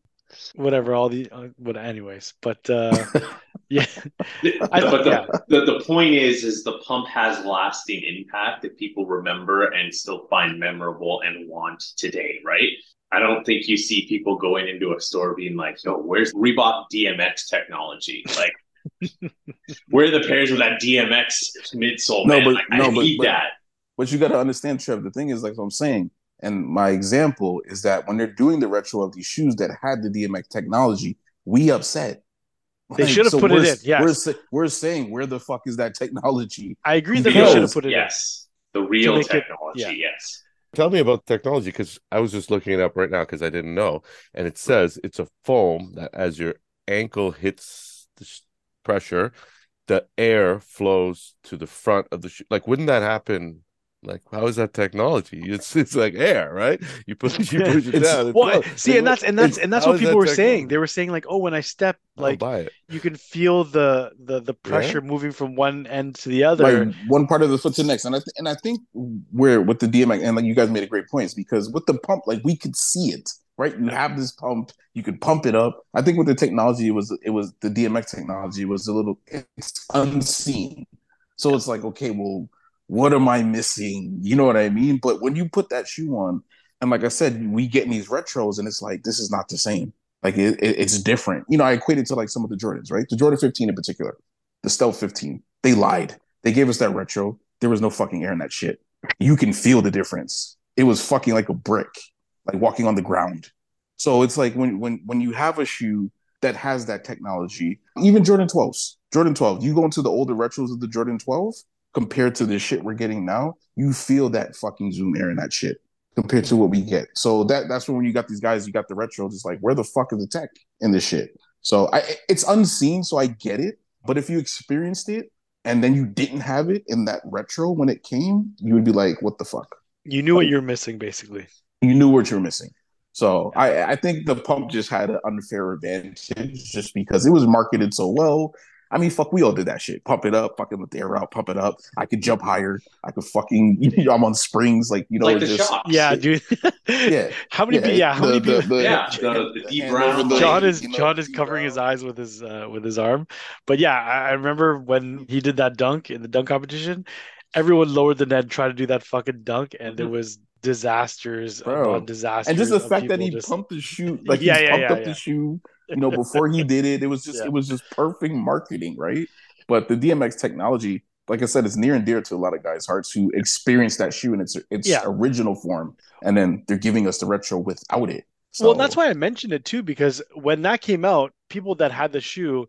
Whatever, all the uh, what, anyways, but uh, yeah, I, but the, yeah. The, the point is, is the pump has lasting impact that people remember and still find memorable and want today, right? I don't think you see people going into a store being like, yo, where's Reebok D M X technology? Like, where are the pairs with that D M X midsole? No, man? But like, no, I but, need but, that. But you got to understand, Trev, the thing is, like what I'm saying. And my example is that when they're doing the retro of these shoes that had the D M X technology, we upset. They like, should have so put it in. Yes. We're, we're saying, where the fuck is that technology? I agree that because, they should have put it yes, in. Yes. The real technology, it, yeah. yes. Tell me about technology, because I was just looking it up right now because I didn't know. And it says it's a foam that as your ankle hits the sh- pressure, the air flows to the front of the shoe. Like, wouldn't that happen? Like, how is that technology? It's it's like air, right? You push, you push it down. Well, see, and that's and that's and that's what people were saying. They were saying like, oh, when I step, like you can feel the the the pressure yeah. moving from one end to the other, like one part of the foot to the next. And I th- and I think we're with the D M X, and like you guys made a great point because with the pump, like we could see it, right? You have this pump, you could pump it up. I think with the technology, it was it was the D M X technology was a little it's unseen, so it's like okay, well. What am I missing? You know what I mean? But when you put that shoe on, and like I said, we get in these retros and it's like, this is not the same. Like it, it, it's different. You know, I equate it to like some of the Jordans, right? The Jordan fifteen in particular, the Stealth fifteen, they lied. They gave us that retro. There was no fucking air in that shit. You can feel the difference. It was fucking like a brick, like walking on the ground. So it's like when, when, when you have a shoe that has that technology, even Jordan twelves, Jordan twelve, you go into the older retros of the Jordan twelve, compared to the shit we're getting now, you feel that fucking zoom air in that shit compared to what we get. So that that's when you got these guys, you got the retro, just like, where the fuck is the tech in this shit? So I, it's unseen, so I get it. But if you experienced it and then you didn't have it in that retro when it came, you would be like, what the fuck? You knew what you're missing, basically. You knew what you're missing. So I, I think the pump just had an unfair advantage just because it was marketed so well. I mean, fuck, we all did that shit. Pump it up, fucking let the air out, pump it up. I could jump higher. I could fucking, you know, I'm on springs, like, you know, like the just, shots. Yeah, dude. Yeah. How many people? Yeah, how many people? Yeah, the, the deep brown. John is you know, John is covering brown. his eyes with his uh, with his arm. But yeah, I, I remember when he did that dunk in the dunk competition. Everyone lowered the net and tried to do that fucking dunk, and there was disasters upon disasters. And just the fact that he just... pumped the shoe, like yeah, he yeah, pumped yeah, up yeah. the shoe, you know, before he did it. It was just, yeah. it was just perfect marketing, right? But the D M X technology, like I said, is near and dear to a lot of guys' hearts who experienced that shoe in its its yeah. original form, and then they're giving us the retro without it. So... Well, that's why I mentioned it too, because when that came out, people that had the shoe,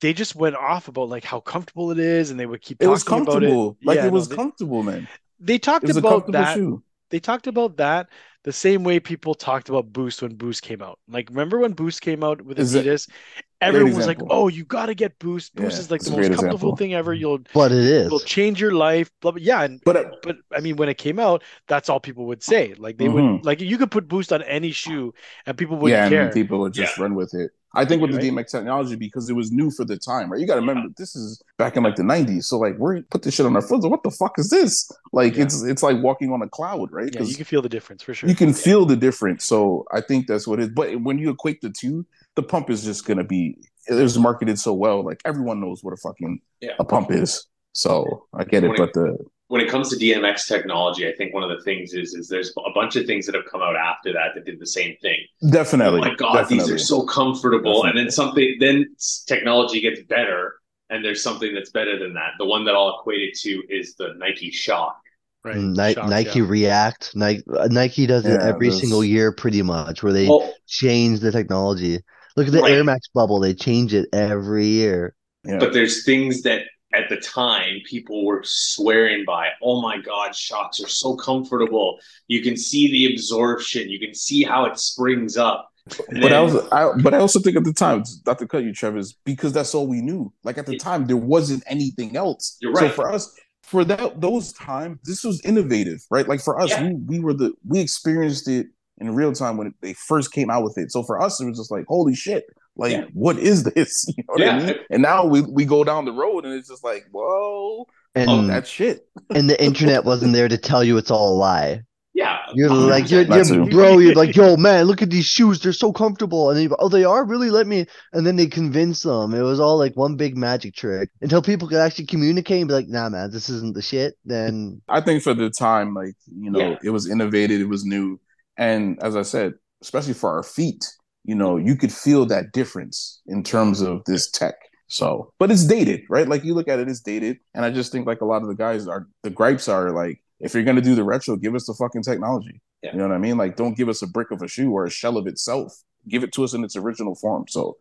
they just went off about like how comfortable it is, and they would keep talking about it. It was comfortable. It. Like yeah, it was no, they, comfortable, man. They talked about that. Shoe. They talked about that the same way people talked about Boost when Boost came out. Like, remember when Boost came out with is Adidas? It, everyone was like, "Oh, you got to get Boost. Boost yeah, is like the most comfortable example. thing ever. You'll, but it is. It'll change your life." Blah, blah. Yeah, and, but uh, but I mean, when it came out, that's all people would say. Like they mm-hmm. would like you could put Boost on any shoe, and people wouldn't yeah, care. Yeah, and people would just yeah. run with it. I think with the D M X technology, because it was new for the time, right? You got to remember, this is back in like the nineties. So like, we put this shit on our phones. Like, what the fuck is this? Like, yeah. it's it's like walking on a cloud, right? Yeah, you can feel the difference for sure. You can yeah. feel the difference. So I think that's what it is. But when you equate the two, the pump is just going to be, it was marketed so well. Like everyone knows what a fucking yeah. a pump is. So I get it. When but it, the when it comes to D M X technology, I think one of the things is is there's a bunch of things that have come out after that that did the same thing. Definitely. Oh my God, definitely. These are so comfortable. Definitely. And then something, then technology gets better, and there's something that's better than that. The one that I'll equate it to is the Nike Shock. Right. Ni- Shock, Nike yeah. React. Nike Nike does it yeah, every those... single year, pretty much, where they oh. change the technology. Look at the right. Air Max bubble; they change it every year. Yeah. But there's things that. At the time, people were swearing by, oh my God, Shocks are so comfortable. You can see the absorption. You can see how it springs up. And but then... I was, I, but I also think at the time, not to cut you, Travis, because that's all we knew. Like at the time, there wasn't anything else. You're right. So for us, for that those times, this was innovative, right? Like for us, yeah. we we were the we experienced it in real time when they first came out with it. So for us, it was just like, holy shit. Like, yeah. what is this? You know what yeah. I mean? And now we, we go down the road, and it's just like, whoa, and oh, that shit. And the internet wasn't there to tell you it's all a lie. Yeah. You're like, you're, you're bro, you're like, yo, man, look at these shoes. They're so comfortable. And they, oh, they are? Really? Let me. And then they convince them. It was all like one big magic trick until people could actually communicate and be like, nah, man, this isn't the shit. Then I think for the time, like, you know, yeah. it was innovative. It was new. And as I said, especially for our feet. You know, you could feel that difference in terms of this tech. So, but it's dated, right? Like you look at it, it's dated. And I just think like a lot of the guys are, the gripes are like, if you're going to do the retro, give us the fucking technology. Yeah. You know what I mean? Like, don't give us a brick of a shoe or a shell of itself. Give it to us in its original form. So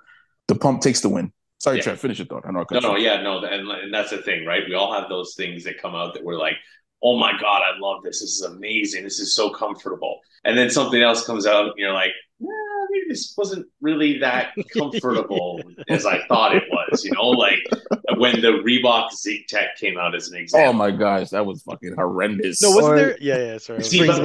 the pump takes the win. Sorry, yeah. Trev, finish your thought. I know I cut No, no, you. yeah, no. And, and that's the thing, right? We all have those things that come out that we're like, oh my God, I love this. This is amazing. This is so comfortable. And then something else comes out and you're like, nah, maybe this wasn't really that comfortable as I thought it was, you know, like when the Reebok ZigTech came out as an example. Oh my gosh, that was fucking horrendous. No, wasn't or, there? Yeah, yeah, sorry. See, was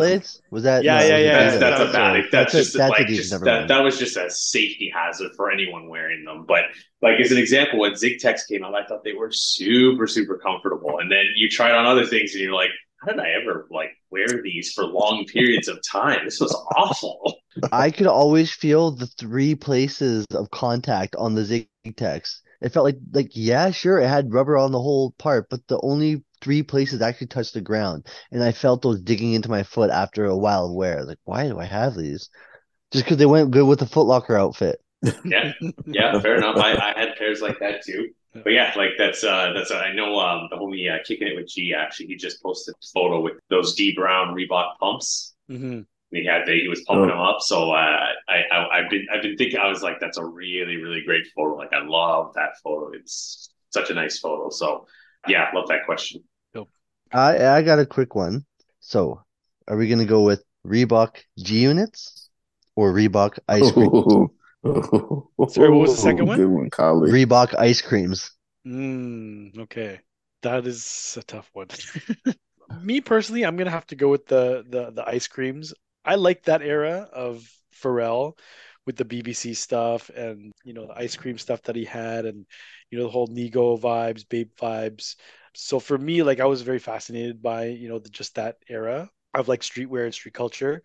that? Yeah, no, yeah, yeah. That's, that's, that's a bad. That's, that's just a, that's like just, that. Mind. That was just a safety hazard for anyone wearing them. But like as an example, when ZigTechs came out, I thought they were super, super comfortable, and then you tried on other things, and you're like, how did I ever like wear these for long periods of time? This was awful. I could always feel the three places of contact on the ZigTex. It felt like, like yeah, sure, it had rubber on the whole part, but the only three places actually touched the ground, and I felt those digging into my foot after a while of wear. Like, why do I have these? Just because they went good with the Foot Locker outfit. Yeah, yeah, fair enough. I, I had pairs like that too. But yeah, like that's uh, that's uh, I know um, the homie uh, Kicking It With G actually he just posted a photo with those D Brown Reebok pumps. Mm-hmm. He had the, he was pumping oh. them up. So uh, I, I I've been I've been thinking I was like that's a really really great photo. Like I love that photo. It's such a nice photo. So yeah, love that question. Cool. I I got a quick one. So are we gonna go with Reebok G units or Reebok ice cream? Sorry, what was the second one? one Reebok ice creams. Mm, okay, that is a tough one. Me personally, I'm gonna have to go with the, the the ice creams. I like that era of Pharrell with the B B C stuff and, you know, the ice cream stuff that he had and, you know, the whole Nego vibes, Bape vibes. So for me, like, I was very fascinated by, you know, the, just that era of like streetwear and street culture.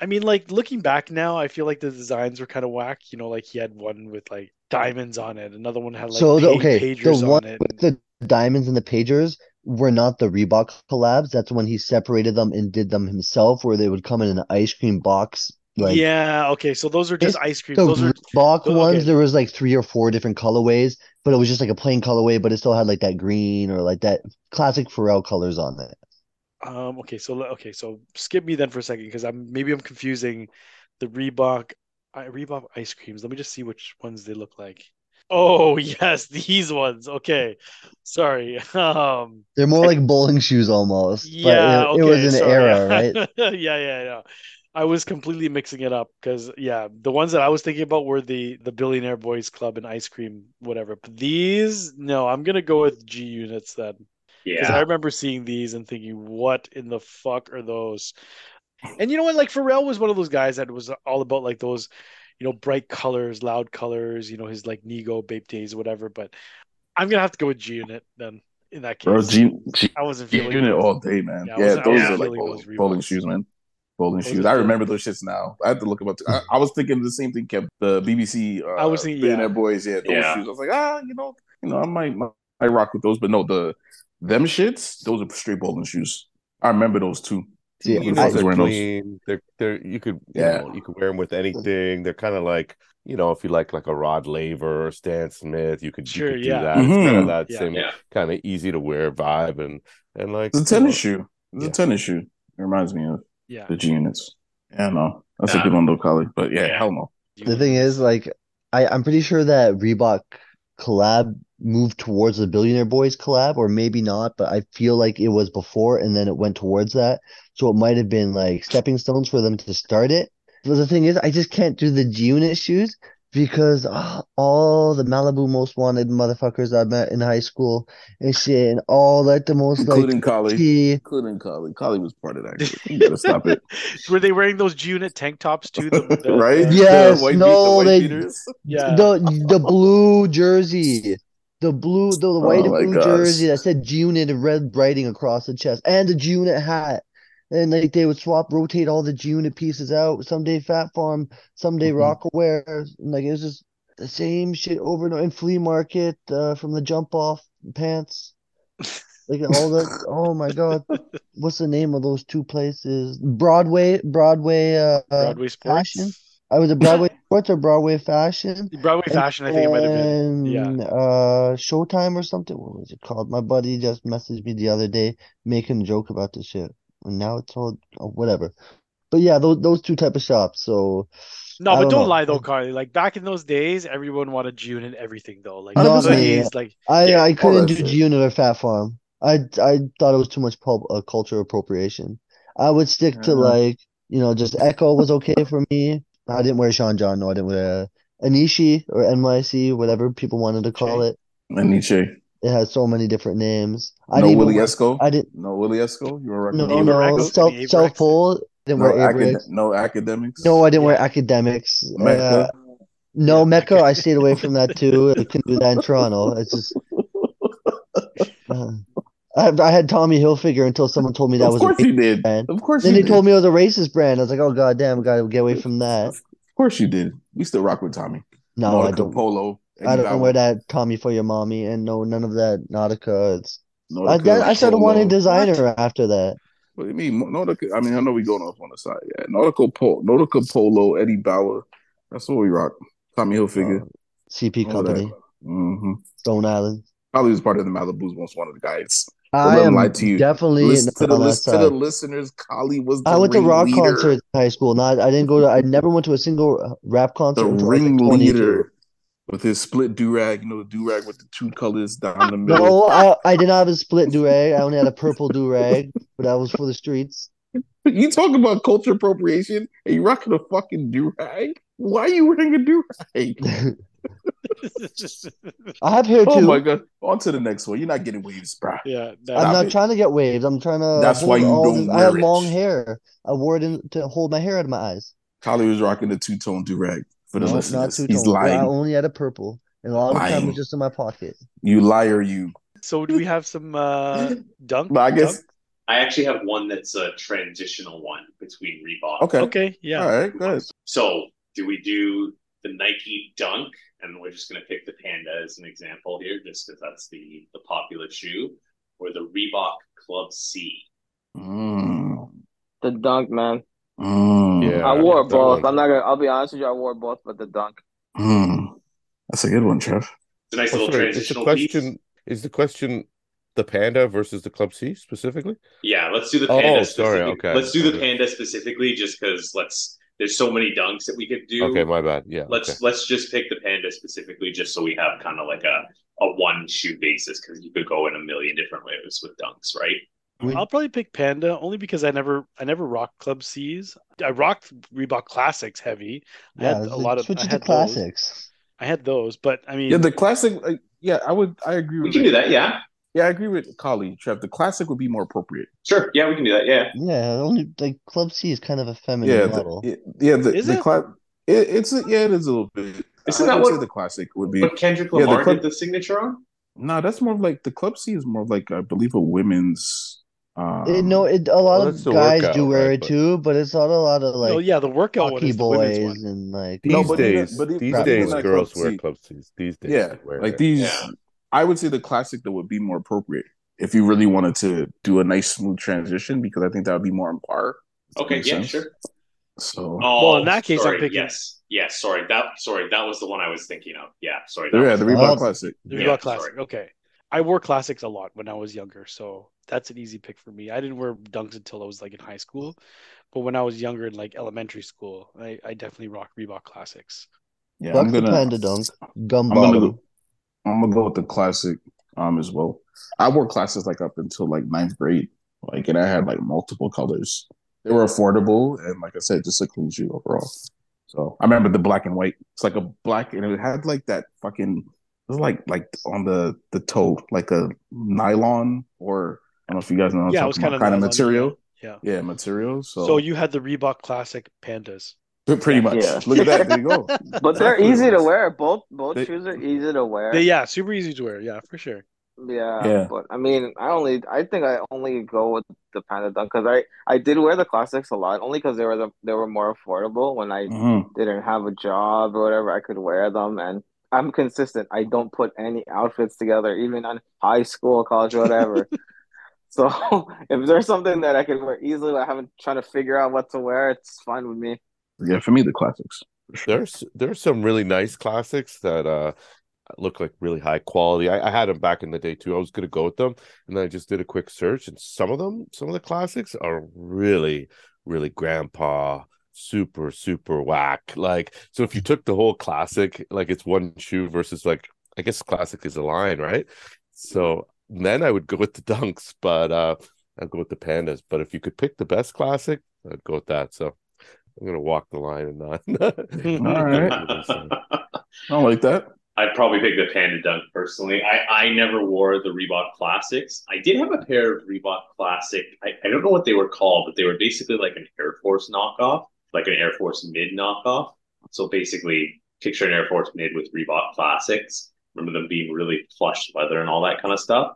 I mean, like, looking back now, I feel like the designs were kind of whack. You know, like, he had one with like diamonds on it. Another one had like so the, okay, pagers the one on it. With the diamonds and the pagers were not the Reebok collabs. That's when he separated them and did them himself, where they would come in an ice cream box. Like, yeah, okay. So those are just ice cream. The those are Reebok those, ones. Okay. There was like three or four different colorways, but it was just like a plain colorway, but it still had like that green or like that classic Pharrell colors on it. Um, okay, so okay, so skip me then for a second, because I'm maybe I'm confusing the Reebok I, Reebok ice creams. Let me just see which ones they look like. Oh yes, these ones. Okay, sorry. Um, they're more like bowling shoes almost. Yeah, but it, okay, it was an sorry. era, right? yeah, yeah, yeah. I was completely mixing it up because yeah, the ones that I was thinking about were the the Billionaire Boys Club and ice cream, whatever. But these, no, I'm gonna go with G Units then. Yeah, because I remember seeing these and thinking, what in the fuck are those? And you know what? Like, Pharrell was one of those guys that was all about like those, you know, bright colors, loud colors, you know, his like Nego, Bape days, whatever. But I'm going to have to go with G Unit then in that case. Bro, G, G, I wasn't feeling G Unit all day, man. Yeah, yeah those are like bowling, bowling shoes, man. Bowling those shoes. I remember those shits now. I had to look them up. I, I was thinking the same thing, kept the B B C. Uh, I was thinking, yeah. Boys, yeah, those yeah. shoes. I was like, ah, you know, you know, I might, might rock with those. But no, the... Them shits, those are straight bowling shoes. I remember those too. Yeah, you know, they're clean. They're, they're, you could, you yeah. know, you could wear them with anything. They're kind of like, you know, if you like like a Rod Laver or Stan Smith, you could, sure, you could yeah. do that. Mm-hmm. It's kind of that yeah, same yeah. kind of easy to wear vibe and and like the tennis you know, shoe. The yeah. tennis shoe it reminds me of yeah. the G Units. Yeah, no, that's nah. a good one though, Kali. But yeah, yeah, hell no. The thing is, like, I I'm pretty sure that Reebok collab moved towards the Billionaire Boys collab, or maybe not, but I feel like it was before and then it went towards that, so it might have been like stepping stones for them to start it. But the thing is, I just can't do the G-Unit shoes because oh, all the Malibu most wanted motherfuckers I met in high school and shit, and all like the most including like, Kali tea. including Kali Kali was part of that group. You gotta stop it. Were they wearing those G-Unit tank tops too? The, the, right? Yes. The white no. Beat, the, white they, yeah. the the blue jersey. The blue, the, the white oh and blue gosh. jersey that said G-Unit in red writing across the chest, and the G-Unit hat. And like they would swap, rotate all the G-Unit pieces out. Someday Fat Farm, someday mm-hmm. Rockaware. And like it was just the same shit over and over. And flea market uh, from the jump off pants. Like all the oh my god, what's the name of those two places? Broadway, Broadway, uh, Broadway Sports. Fashion. I was a Broadway Sports or Broadway Fashion. Broadway and, Fashion, I think it might have been. Yeah. Uh, Showtime or something. What was it called? My buddy just messaged me the other day making a joke about this shit. And now it's all oh, whatever. But yeah, those those two type of shops. So no, I but don't, don't lie though, Carly. Like back in those days, everyone wanted G-Unit everything though. Like, those days, like I yeah, I couldn't do G-Unit or Fat Farm. I I thought it was too much pub, uh, culture appropriation. I would stick uh-huh. to like you know just Echo was okay for me. I didn't wear Sean John. No, I didn't wear Anishi or N Y C, whatever people wanted to call it. Anishi. It has so many different names. I no didn't Willie wear, Esco. I didn't. No Willie Esco. You were no no, no self self pull. Didn't no, wear acad- no academics. No, I didn't yeah. wear academics. Mecca. Uh, no yeah, Mecca. Okay. I stayed away from that too. I couldn't do that in Toronto. It's just. Uh, I, I had Tommy Hilfiger until someone told me that of was a racist did. brand. Of course then you did. Then they told me it was a racist brand. I was like, oh, goddamn, got to get away from that. Of course you did. We still rock with Tommy. No, Nautica, I don't. Polo. I don't wear that Tommy for your mommy. And no, none of that Nautica. It's, Nautica I, I started Polo. wanting designer what? after that. What do you mean? Nautica, I mean, I know we going off on the side. Yeah, Nautica, Pol- Nautica Polo, Eddie Bauer. That's what we rock. Tommy Hilfiger. Uh, C P all Company. Mm-hmm. Stone Island. Probably was part of the Malibu's most wanted guys. I am lie to you. definitely Listen, to, the list, to the listeners. Kali was. The I went to rock leader. concerts in high school. Not I didn't go to. I never went to a single rap concert. The ringleader like with his split do rag. You know, the do rag with the two colors down the middle. No, I, I did not have a split do rag. I only had a purple do rag, but that was for the streets. You talk about culture appropriation, and you rocking a fucking do rag. Why are you wearing a do rag? I have hair too. Oh my god! On to the next one. You're not getting waves, bro. Yeah, no, I'm not it. trying to get waves. I'm trying to. That's why you don't. Wear I have it. long hair. I wore it in, to hold my hair out of my eyes. Kali was rocking the two tone do rag. for the no, listeners. Not He's lying. I only had a purple, and all the time was just in my pocket. You liar, you. So do we have some uh, dunk? But I guess dunk? I actually have one that's a transitional one between Reebok. Okay. Okay. Yeah. All right. Nice. So do we do the Nike Dunk? And we're just going to pick the Panda as an example here, just because that's the, the popular shoe. Or the Reebok Club C. Mm. The Dunk, man. Mm. Yeah, I wore both. I'm not gonna. I'll be honest with you. I wore both, but the Dunk. Mm. That's a good one, Trev. It's a nice oh, little sorry. transitional is the question, piece. Is the question the Panda versus the Club C specifically? Yeah, let's do the Panda. Oh, sorry. Okay. Let's do the Panda specifically, just because let's. There's so many dunks that we could do. Okay, my bad. Yeah. Let's okay. let's just pick the Panda specifically, just so we have kind of like a a one shoe basis, because you could go in a million different ways with dunks, right? I'll probably pick Panda only because I never I never rocked Club C's. I rocked Reebok Classics heavy. I yeah, had a lot of I had Classics. Those. I had those, but I mean, yeah, the classic. Uh, yeah, I would. I agree. We with can that. do that. Yeah, yeah, I agree with Kali, Trev. The classic would be more appropriate. Sure. Yeah, we can do that. Yeah. Yeah, only like Club C is kind of a feminine yeah, model. The, yeah, the, is the it? Cla- it? It's a, yeah, it is a little bit. Isn't I that what the classic would be? But Kendrick Lamar yeah, the club, did the signature on. No, nah, that's more of like the Club C is more like I believe a women's. Um, it, no, it, a lot well, of guys workout, do wear right, it but... too, but it's not a lot of like. Oh yeah, the workout one is the boys and like these no, days. Even, these days, like girls wear Club C's. These days, yeah, like these. Yeah. I would say the classic that would be more appropriate if you really wanted to do a nice smooth transition, because I think that would be more on par. Okay, yeah, sense. sure. So, oh, well, in that case, sorry, I'm picking. Yes, yes. Sorry, that. Sorry, that was the one I was thinking of. Yeah, sorry. That yeah, the Reebok Classic. The Reebok yeah, Classic. Sorry. Okay. I wore classics a lot when I was younger, so that's an easy pick for me. I didn't wear dunks until I was like in high school, but when I was younger in like elementary school, I, I definitely rocked Reebok Classics. Yeah, Buck I'm gonna Panda dunk. Gumball. I'm gonna, go, I'm gonna go with the classic um as well. I wore classics like up until like ninth grade, like, and I had like multiple colors. They were affordable and like I said, just a clean shoe overall. So I remember the black and white. It's like a black, and it had like that fucking. It was like like on the, the toe, like a nylon, or I don't know if you guys know. Yeah, it was kind of kind of material. Yeah, yeah, material. So, so you had the Reebok Classic Pandas. Pretty much. Yeah. Look at that. There you go. But they're That's easy nice. to wear. Both both they, shoes are easy to wear. They, yeah, super easy to wear. Yeah, for sure. Yeah, yeah, but I mean, I only I think I only go with the Panda Dunk because I, I did wear the classics a lot, only because they were the, they were more affordable when I mm-hmm. didn't have a job or whatever. I could wear them and. I'm consistent. I don't put any outfits together, even on high school, college, whatever. So if there's something that I can wear easily, I haven't trying to figure out what to wear, it's fine with me. Yeah, for me, the classics. There's there's some really nice classics that uh, look like really high quality. I, I had them back in the day too. I was going to go with them, and then I just did a quick search, and some of them, some of the classics are really, really grandpa. Super super whack. Like, so if you took the whole classic, like it's one shoe versus like I guess classic is a line, right? So then I would go with the dunks, but uh I'd go with the Pandas. But if you could pick the best classic, I'd go with that. So I'm gonna walk the line and not. All right. I don't like that. I'd probably pick the Panda Dunk personally. I, I never wore the Reebok Classics. I did have a pair of Reebok Classic. I, I don't know what they were called, but they were basically like an Air Force knockoff. Like an Air Force Mid knockoff. So basically, picture an Air Force Mid with Reebok Classics. Remember them being really plush leather and all that kind of stuff.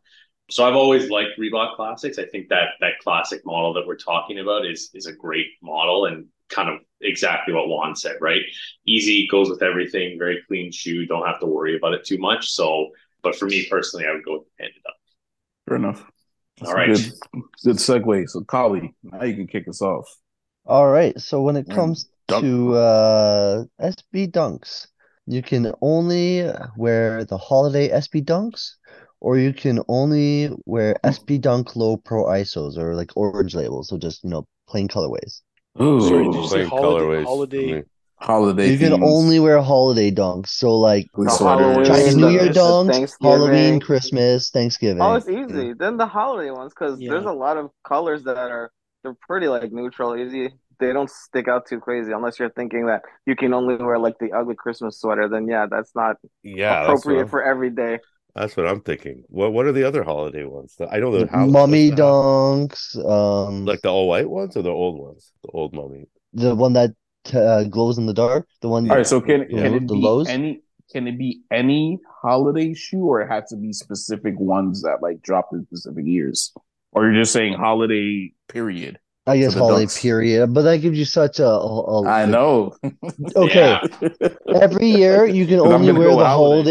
So I've always liked Reebok Classics. I think that that classic model that we're talking about is, is a great model and kind of exactly what Juan said, right? Easy, goes with everything, very clean shoe. Don't have to worry about it too much. So, but for me personally, I would go with the Panda Dunk. Fair enough. That's all right. Good, good segue. So, Kali, now you can kick us off. All right, so when it comes Dunk. to uh, S B Dunks, you can only wear the holiday S B Dunks, or you can only wear S B Dunk Low Pro I S Os, or like orange labels, so just, you know, plain colorways. Ooh, Sorry, did you say holiday, colorways. Holiday, holiday. You can themes. only wear holiday dunks, so like Chinese New Year dunks, Halloween, Christmas, Thanksgiving. Oh, it's easy. Yeah. Then the holiday ones, because yeah. there's a lot of colors that are. They're pretty like neutral, easy. They don't stick out too crazy unless you're thinking that you can only wear like the ugly Christmas sweater. Then yeah, that's not yeah, appropriate for every day. That's what I'm thinking. What What are the other holiday ones? I know the mummy dunks, um, like the all white ones or the old ones, the old mummy. The one that t- uh, glows in the dark, the one. All right, so can, can know, it be lows? any? Can it be any holiday shoe, or it has to be specific ones that like drop in specific years, or you're just saying holiday period? I guess holiday dunks. period, but that gives you such a. a, a I know. Okay, every year you can only wear the holiday.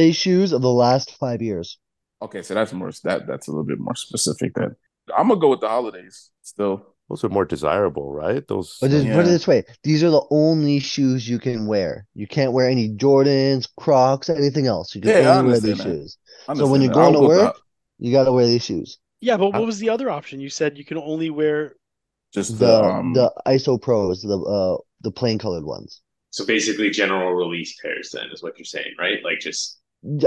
holiday shoes of the last five years. Okay, so that's more that that's a little bit more specific. Then I'm gonna go with the holidays still. Those are more desirable, right? Those. But just, yeah. Put it this way: these are the only shoes you can wear. You can't wear any Jordans, Crocs, anything else. You can yeah, only wear these that. shoes. So when you're going to go work, you got to wear these shoes. Yeah, but what was the other option? You said you can only wear just the the, um... the I S O Pros, the uh, the plain colored ones. So basically, general release pairs, then, is what you're saying, right? Like just.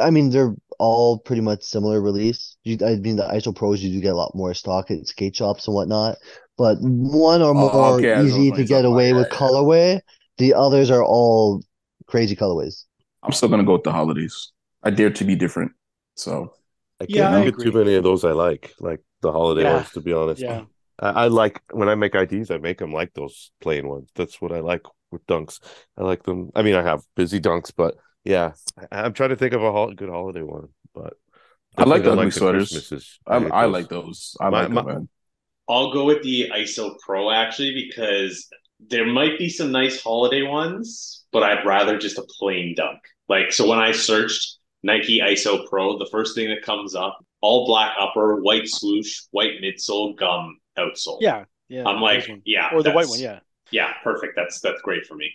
I mean, they're all pretty much similar release. You, I mean, the I S O Pros, you do get a lot more stock at skate shops and whatnot. But one or more oh, okay. easy to get away like with colorway. The others are all crazy colorways. I'm still gonna go with the holidays. I dare to be different. So I can't yeah, get too many of those I like, like the holiday yeah. ones. To be honest, yeah. I, I like when I make I Ds. I make them like those plain ones. That's what I like with dunks. I like them. I mean, I have busy dunks, but yeah, I, I'm trying to think of a ho- good holiday one. But I like the ugly like sweaters. I, I, I like those. I my, like them. Man. I'll go with the I S O Pro, actually, because there might be some nice holiday ones, but I'd rather just a plain dunk. Like, so when I searched Nike I S O Pro, the first thing that comes up, all black upper, white swoosh, white midsole, gum outsole. Yeah. yeah. I'm like, yeah. Or the white one, yeah. Yeah, perfect. That's that's great for me.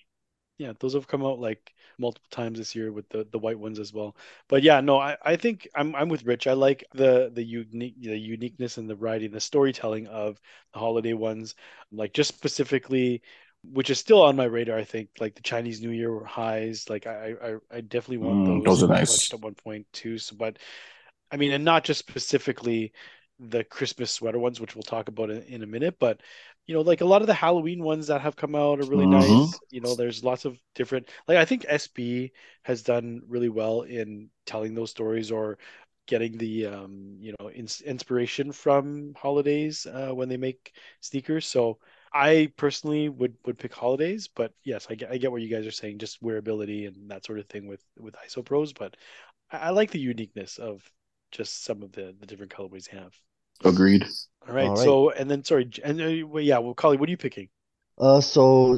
Yeah, those have come out like multiple times this year with the, the white ones as well. But yeah, no, I, I think I'm I'm with Rich. I like the the unique the uniqueness and the variety and the storytelling of the holiday ones, like just specifically, which is still on my radar. I think like the Chinese New Year highs, like I I, I definitely want mm, those. Those are nice. At one point too. So, but I mean, and not just specifically the Christmas sweater ones, which we'll talk about in, in a minute, but you know, like a lot of the Halloween ones that have come out are really mm-hmm. nice. You know, there's lots of different, like I think S B has done really well in telling those stories or getting the, um, you know, in- inspiration from holidays uh, when they make sneakers. So I personally would, would pick holidays, but yes, I get, I get what you guys are saying, just wearability and that sort of thing with, with I S O Pros. But I, I like the uniqueness of just some of the, the different colorways have. Agreed. All right, All right. So, and then, sorry. And uh, well, yeah, well, Collie, what are you picking? Uh, so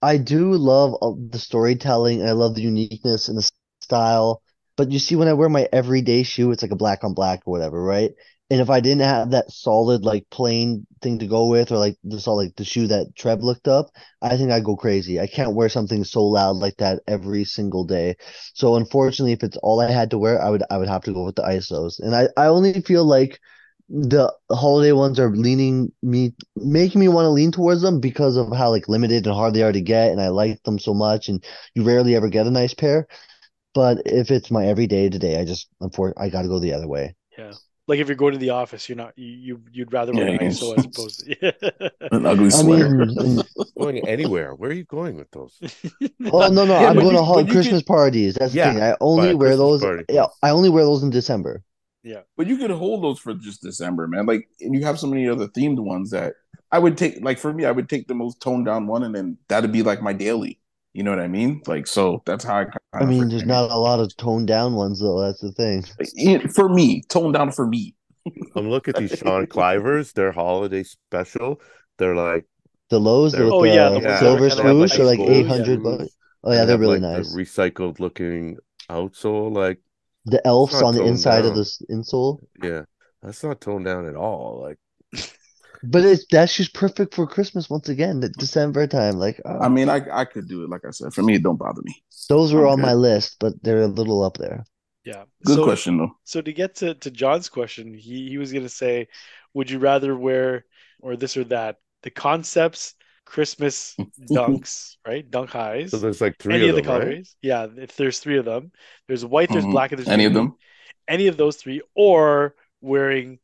I do love uh, the storytelling. And I love the uniqueness and the style. But you see, when I wear my everyday shoe, it's like a black on black or whatever, right? And if I didn't have that solid, like plain thing to go with, or like the solid, like, the shoe that Trev looked up, I think I'd go crazy. I can't wear something so loud like that every single day. So unfortunately, if it's all I had to wear, I would I would have to go with the I S Os. And I, I only feel like the holiday ones are leaning me, making me want to lean towards them because of how like limited and hard they are to get, and I like them so much, and you rarely ever get a nice pair. But if it's my everyday today, I just unfortunately I got to go the other way. Yeah, like if you're going to the office, you're not you you'd rather wear yeah, an I S O as opposed to an ugly sweater. I mean, going anywhere? Where are you going with those? Oh no, no, yeah, I'm going you, to home Christmas could... parties. That's yeah, the thing. I only wear Christmas those. Yeah, I only wear those in December. Yeah, but you could hold those for just December, man. Like, and you have so many other themed ones that I would take. Like for me, I would take the most toned down one, and then that'd be like my daily. You know what I mean? Like, so that's how I. I mean, there's not a lot of toned down ones, though. That's the thing. For me, toned down for me. I'm looking at these Sean Clivers. Their holiday special. They're like the lows. They're, oh the, yeah, the yeah, silver swoosh are like eight hundred bucks. Oh yeah, they're really like, nice. The recycled looking outsole, like. The elves on the inside down. of the insole. Yeah, that's not toned down at all. Like, but it's that's just perfect for Christmas once again. The December time, like. Oh. I mean, I I could do it. Like I said, for me, it don't bother me. Those were I'm on good. my list, but they're a little up there. Yeah, good so, question though. So to get to, to John's question, he he was gonna say, would you rather wear or this or that? The concepts. Christmas dunks, right? Dunk highs. So there's like three any of them, the colorways. Right? Yeah, if there's three of them. There's white, there's mm-hmm. black, and there's any of them. Any of those three, or wearing,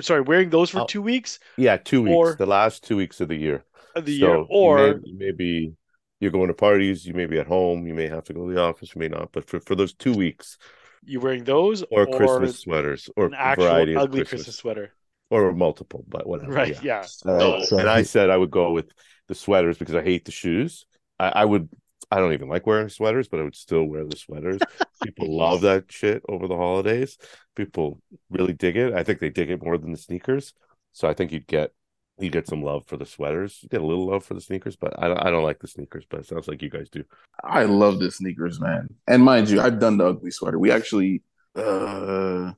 sorry, wearing those for oh. two weeks. Yeah, two weeks. Or, the last two weeks of the year. Of the so year, or maybe may you're going to parties. You may be at home. You may have to go to the office. You may not. But for, for those two weeks, you're wearing those or, or Christmas sweaters or an actual variety of ugly Christmas. Christmas sweater. Or multiple, but whatever. Right, yeah. yeah. So, right, so. And I said I would go with the sweaters because I hate the shoes. I, I would, I don't even like wearing sweaters, but I would still wear the sweaters. People love that shit over the holidays. People really dig it. I think they dig it more than the sneakers. So I think you'd get you get some love for the sweaters. You get a little love for the sneakers, but I don't, I don't like the sneakers, but it sounds like you guys do. I love the sneakers, man. And mind you, I've done the ugly sweater. We actually, uh,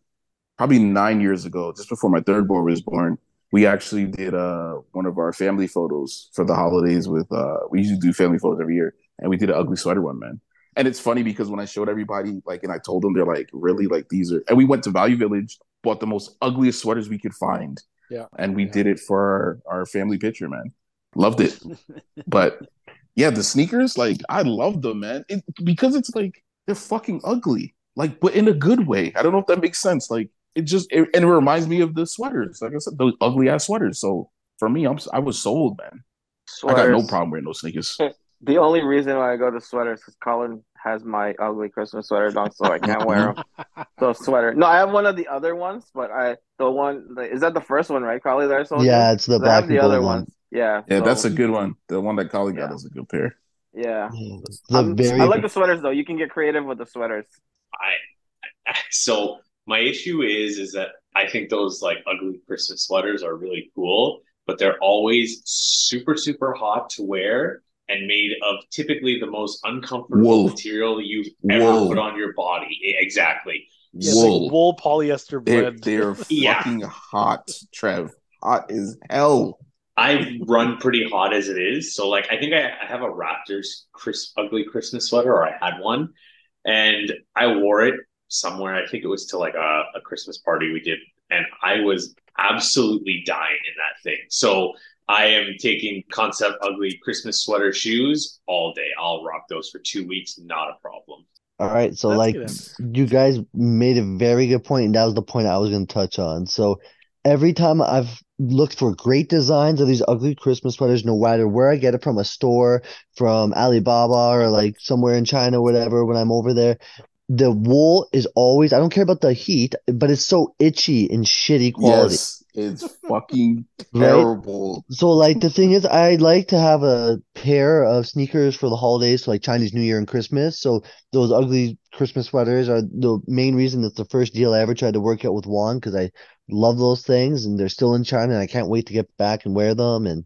probably nine years ago, just before my third boy was born, we actually did uh, one of our family photos for the holidays with, uh, we usually do family photos every year. And we did an ugly sweater one, man. And it's funny because when I showed everybody, like, and I told them, they're like, really? Like, these are... And we went to Value Village, bought the most ugliest sweaters we could find. Yeah. And we yeah. did it for our, our family picture, man. Loved it. But, yeah, the sneakers, like, I love them, man. It, because it's, like, they're fucking ugly. Like, but in a good way. I don't know if that makes sense. Like, it just... It, and it reminds me of the sweaters. Like I said, those ugly-ass sweaters. So, for me, I'm, I was sold, man. Sweaters. I got no problem wearing those sneakers. The only reason why I go to sweaters is Colin has my ugly Christmas sweater on, so I can't wear them. So sweater. No, I have one of the other ones, but I the one the, is that the first one, right, Colin? That I sold yeah, you? It's the so black and the other one. Ones. Yeah, yeah, so. That's a good one. The one that Colin yeah. got is a good pair. Yeah, yeah very... I like the sweaters though. You can get creative with the sweaters. I so my issue is is that I think those like ugly Christmas sweaters are really cool, but they're always super super hot to wear. And made of typically the most uncomfortable wool. material you've ever wool. put on your body. Exactly. Yeah, wool. Like wool, polyester blend. They're, they're yeah. fucking hot, Trev. Hot as hell. I run pretty hot as it is. So, like, I think I, I have a Raptors Chris, ugly Christmas sweater, or I had one. And I wore it somewhere. I think it was to, like, a, a Christmas party we did. And I was absolutely dying in that thing. So... I am taking concept ugly Christmas sweater shoes all day. I'll rock those for two weeks. Not a problem. All right. So, That's like, good. you guys made a very good point, and that was the point I was going to touch on. So, every time I've looked for great designs of these ugly Christmas sweaters, no matter where I get it from, a store, from Alibaba, or, like, somewhere in China or whatever, when I'm over there, the wool is always – I don't care about the heat, but it's so itchy and shitty quality. Yes. It's fucking terrible. Right? So, like, the thing is, I like to have a pair of sneakers for the holidays, so like Chinese New Year and Christmas. So, those ugly Christmas sweaters are the main reason. That's the first deal I ever tried to work out with Juan, because I love those things, and they're still in China, and I can't wait to get back and wear them. And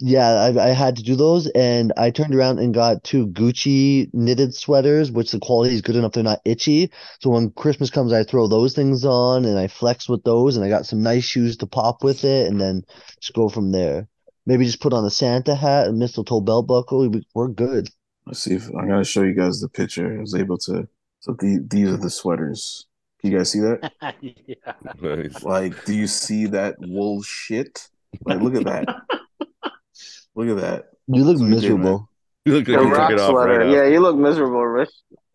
yeah, I, I had to do those, and I turned around and got two Gucci knitted sweaters, which the quality is good enough they're not itchy. So when Christmas comes, I throw those things on, and I flex with those, and I got some nice shoes to pop with it, and then just go from there. Maybe just put on a Santa hat and mistletoe belt buckle. We're good. Let's see if I gotta show you guys the picture. I was able to. So the, these are the sweaters. Can you guys see that? Yeah. Nice. Like, do you see that wool shit? Like, look at that. Look at that. You look miserable. You look like you took it off right now. Yeah, you look miserable, Rich.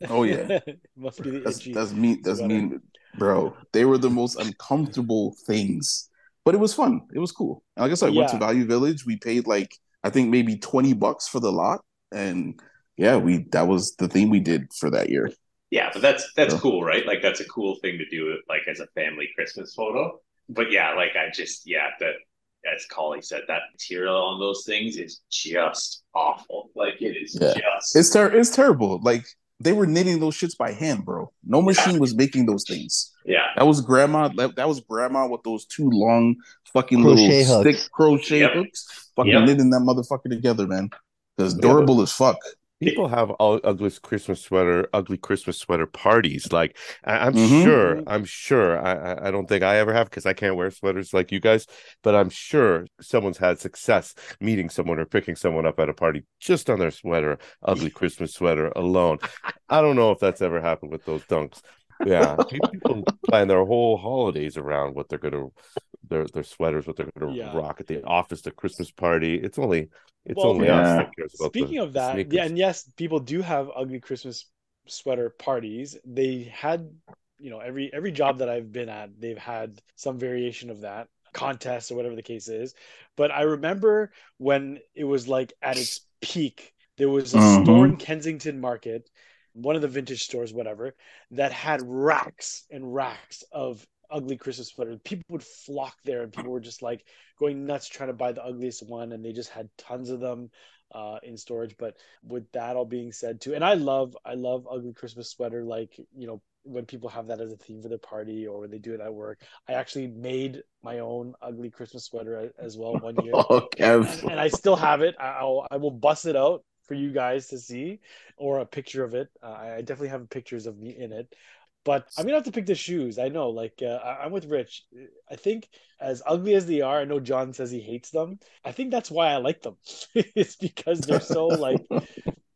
Oh, yeah. Must be the that's, itchy. That's mean. That's mean, bro. They were the most uncomfortable things. But it was fun. It was cool. And like I said, I yeah. went to Value Village. We paid, like, I think maybe twenty bucks for the lot. And, yeah, we that was the thing we did for that year. Yeah, but that's that's so. cool, right? Like, that's a cool thing to do, like, as a family Christmas photo. But, yeah, like, I just, yeah, that... as Collie said, that material on those things is just awful. Like, it is yeah. just... It's, ter- it's terrible. Like, they were knitting those shits by hand, bro. No machine yeah. was making those things. Yeah. That was grandma That, that was grandma with those two long fucking crochet little hooks. Thick crochet yep. hooks. Fucking yep. knitting that motherfucker together, man. Because durable yeah. as fuck. People have all ugly Christmas sweater, ugly Christmas sweater parties. Like, I, I'm mm-hmm. sure, I'm sure. I, I don't think I ever have, because I can't wear sweaters like you guys. But I'm sure someone's had success meeting someone or picking someone up at a party just on their sweater, ugly Christmas sweater alone. I don't know if that's ever happened with those dunks. Yeah, people plan their whole holidays around what they're gonna, their their sweaters, what they're gonna yeah. rock at the office, the Christmas party. It's only, it's well, only yeah. us that cares about. Speaking of that, sneakers. yeah, and yes, people do have ugly Christmas sweater parties. They had, you know, every every job that I've been at, they've had some variation of that contest or whatever the case is. But I remember when it was like at its peak, there was a mm-hmm. store in Kensington Market, one of the vintage stores, whatever, that had racks and racks of ugly Christmas sweaters. People would flock there, and people were just like going nuts trying to buy the ugliest one, and they just had tons of them. uh, in storage. But with that all being said too, and I love, I love ugly Christmas sweater. Like, you know, when people have that as a theme for their party or when they do it at work, I actually made my own ugly Christmas sweater as well one year. Oh, and, and I still have it. I'll, I will bust it out for you guys to see, or a picture of it. Uh, I definitely have pictures of me in it. But I'm going to have to pick the shoes. I know, like, uh, I'm with Rich. I think as ugly as they are, I know John says he hates them. I think that's why I like them. It's because they're so, like,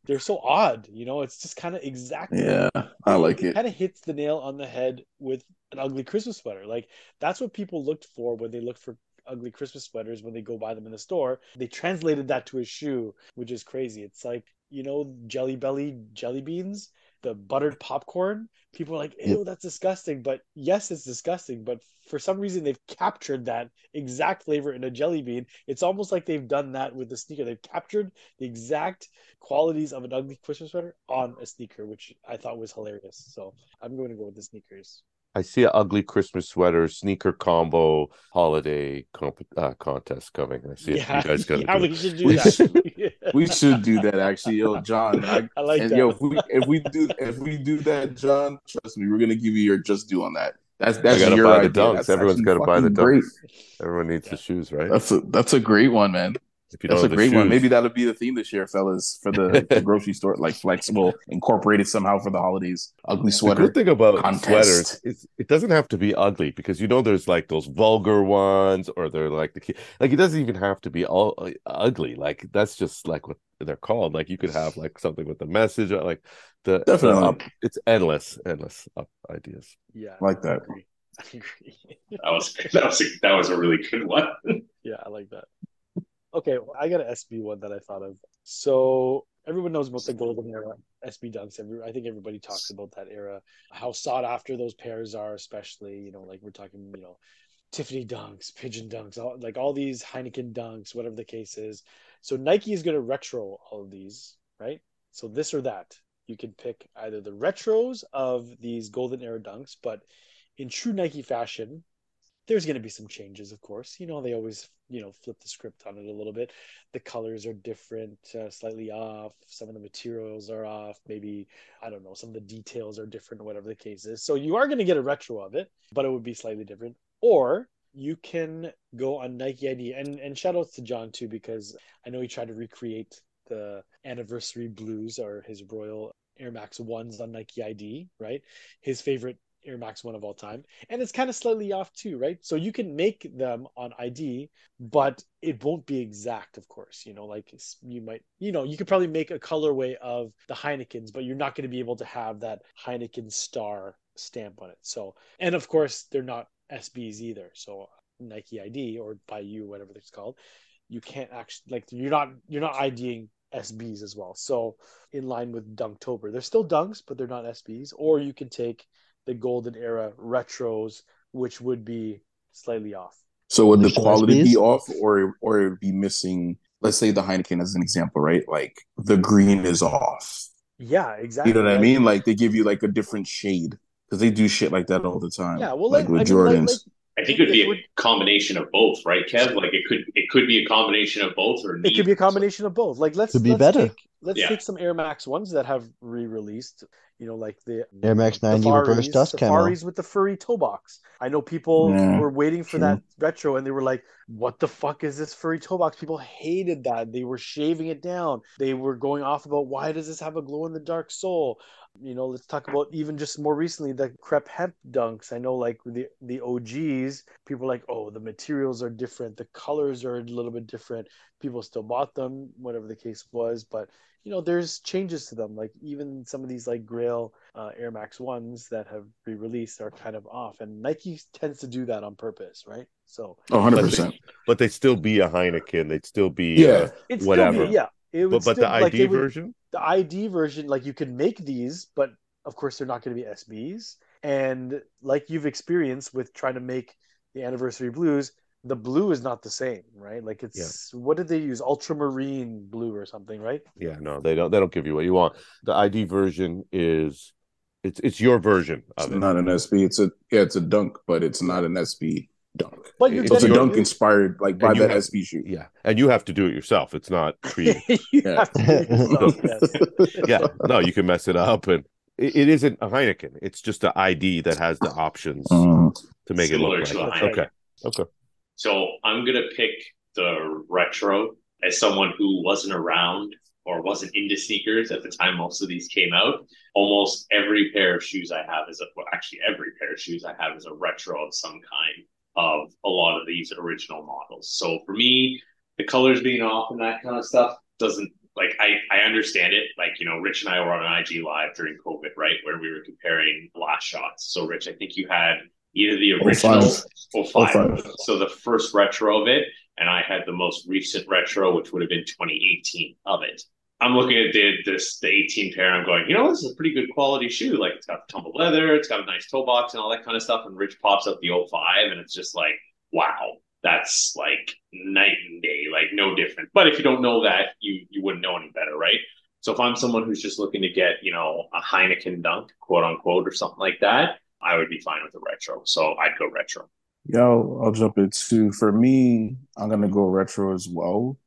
they're so odd. You know, it's just kind of exactly. Yeah, I like it. It kind of hits the nail on the head with an ugly Christmas sweater. Like, that's what people looked for when they looked for ugly Christmas sweaters when they go buy them in the store. They translated that to a shoe, which is crazy. It's like, you know, Jelly Belly jelly beans. The buttered popcorn, people are like, ew, that's disgusting. But yes, it's disgusting. But for some reason, they've captured that exact flavor in a jelly bean. It's almost like they've done that with the sneaker. They've captured the exact qualities of an ugly Christmas sweater on a sneaker, which I thought was hilarious. So I'm going to go with the sneakers. I see an ugly Christmas sweater, sneaker combo, holiday comp- uh, contest coming. I see yeah, it. You guys got to yeah, do we it. Should do we that. Should, we should do that, actually. Yo, John. I, I like and, that. Yo, if we, if, we do, if we do that, John, trust me, we're going to give you your just due on that. That's that's gotta your idea. That's Everyone's got to buy the dunks. Great. Everyone needs yeah. the shoes, right? That's a, that's a great one, man. If you that's a great shoes. One. Maybe that'll be the theme this year, fellas, for the, the grocery store, like flexible, incorporated somehow for the holidays. Ugly sweater. The good thing about contest. Sweaters is it doesn't have to be ugly, because you know there's like those vulgar ones, or they're like the like it doesn't even have to be all uh, ugly. Like that's just like what they're called. Like you could have like something with a message, or like the definitely the up, it's endless, endless up ideas. Yeah, I like that. Agree. I agree. that was that was a, that was a really good one. Yeah, I like that. Okay, well, I got an S B one that I thought of. So everyone knows about the golden era S B dunks. Every, I think everybody talks about that era, how sought after those pairs are, especially, you know, like we're talking, you know, Tiffany dunks, Pigeon dunks, all, like all these Heineken dunks, whatever the case is. So Nike is going to retro all of these, right? So this or that. You can pick either the retros of these golden era dunks, but in true Nike fashion, there's going to be some changes, of course. You know, they always, you know, flip the script on it a little bit. The colors are different, uh, slightly off. Some of the materials are off. Maybe, I don't know, some of the details are different, whatever the case is. So you are going to get a retro of it, but it would be slightly different. Or you can go on Nike I D. And, and shout outs to John, too, because I know he tried to recreate the anniversary blues or his Royal Air Max ones on Nike I D, right? His favorite Air Max one of all time, and it's kind of slightly off too, right? So you can make them on I D, but it won't be exact, of course. You know, like you might, you know, you could probably make a colorway of the Heinekens, but you're not going to be able to have that Heineken star stamp on it. So, and of course, they're not S Bs either. So Nike I D or by you, whatever it's called, you can't actually like you're not you're not IDing S Bs as well. So in line with Dunktober, they're still dunks, but they're not S Bs. Or you can take the golden era retros, which would be slightly off. So would the quality be off, or or it would be missing? Let's say the Heineken as an example, right? Like the green is off. Yeah, exactly. You know what right? I mean? Like they give you like a different shade because they do shit like that all the time. Yeah, well, like, like with I mean, Jordans. Like, like, I think it would be a would... combination of both, right, Kev? Like it could it could be a combination of both, or neither. It could be a combination of both. Like let's, be let's better. Take let's yeah. take some Air Max ones that have re-released. You know, like the Air Max ninety reverse dust Safaris with the furry toe box. I know people yeah, were waiting for true. that retro, and they were like, "What the fuck is this furry toe box?" People hated that. They were shaving it down. They were going off about why does this have a glow in the dark sole. You know, let's talk about even just more recently the crepe hemp dunks. I know, like the the O Gs, people are like, oh, the materials are different, the colors are a little bit different. People still bought them, whatever the case was, but you know, there's changes to them. Like even some of these like Grail uh, Air Max ones that have re-released are kind of off, and Nike tends to do that on purpose, right? So, oh, one hundred percent. But they'd still be a Heineken. They'd still be yeah, uh, whatever. Still be, yeah. It would but, but still, the I D like would, version? The I D version, like you could make these, but of course they're not going to be S Bs. And like you've experienced with trying to make the anniversary blues, the blue is not the same, right? Like it's yeah. what did they use? Ultramarine blue or something, right? Yeah, no, they don't. They don't give you what you want. The I D version is it's it's your version of it's it. Not an S B. It's a yeah, it's a dunk, but it's not an S B. dunk. But you're it's a dunk it. inspired like by that have, S B shoe. Yeah, and you have to do it yourself. It's not creative. you yeah. have to do it yourself, yes. yeah, no, you can mess it up, and it, it isn't a Heineken. It's just an I D that has the options uh, to make it look like. Okay, okay. So I'm gonna pick the retro as someone who wasn't around or wasn't into sneakers at the time most of these came out. Almost every pair of shoes I have is, a, well, actually every pair of shoes I have is a retro of some kind of a lot of these original models. So for me, the colors being off and that kind of stuff doesn't, like, I, I understand it. Like, you know, Rich and I were on an I G Live during COVID, right, where we were comparing last shots. So, Rich, I think you had either the original or five. five. So the first retro of it, and I had the most recent retro, which would have been twenty eighteen of it. I'm looking at the, this, the eighteen pair, I'm going, you know, this is a pretty good quality shoe. Like, it's got tumbled leather, it's got a nice toe box and all that kind of stuff. And Rich pops up the oh five, and it's just like, wow, that's like night and day, like no different. But if you don't know that, you you wouldn't know any better, right? So if I'm someone who's just looking to get, you know, a Heineken dunk, quote unquote, or something like that, I would be fine with a retro. So I'd go retro. Yo, I'll jump in too. For me, I'm going to go retro as well.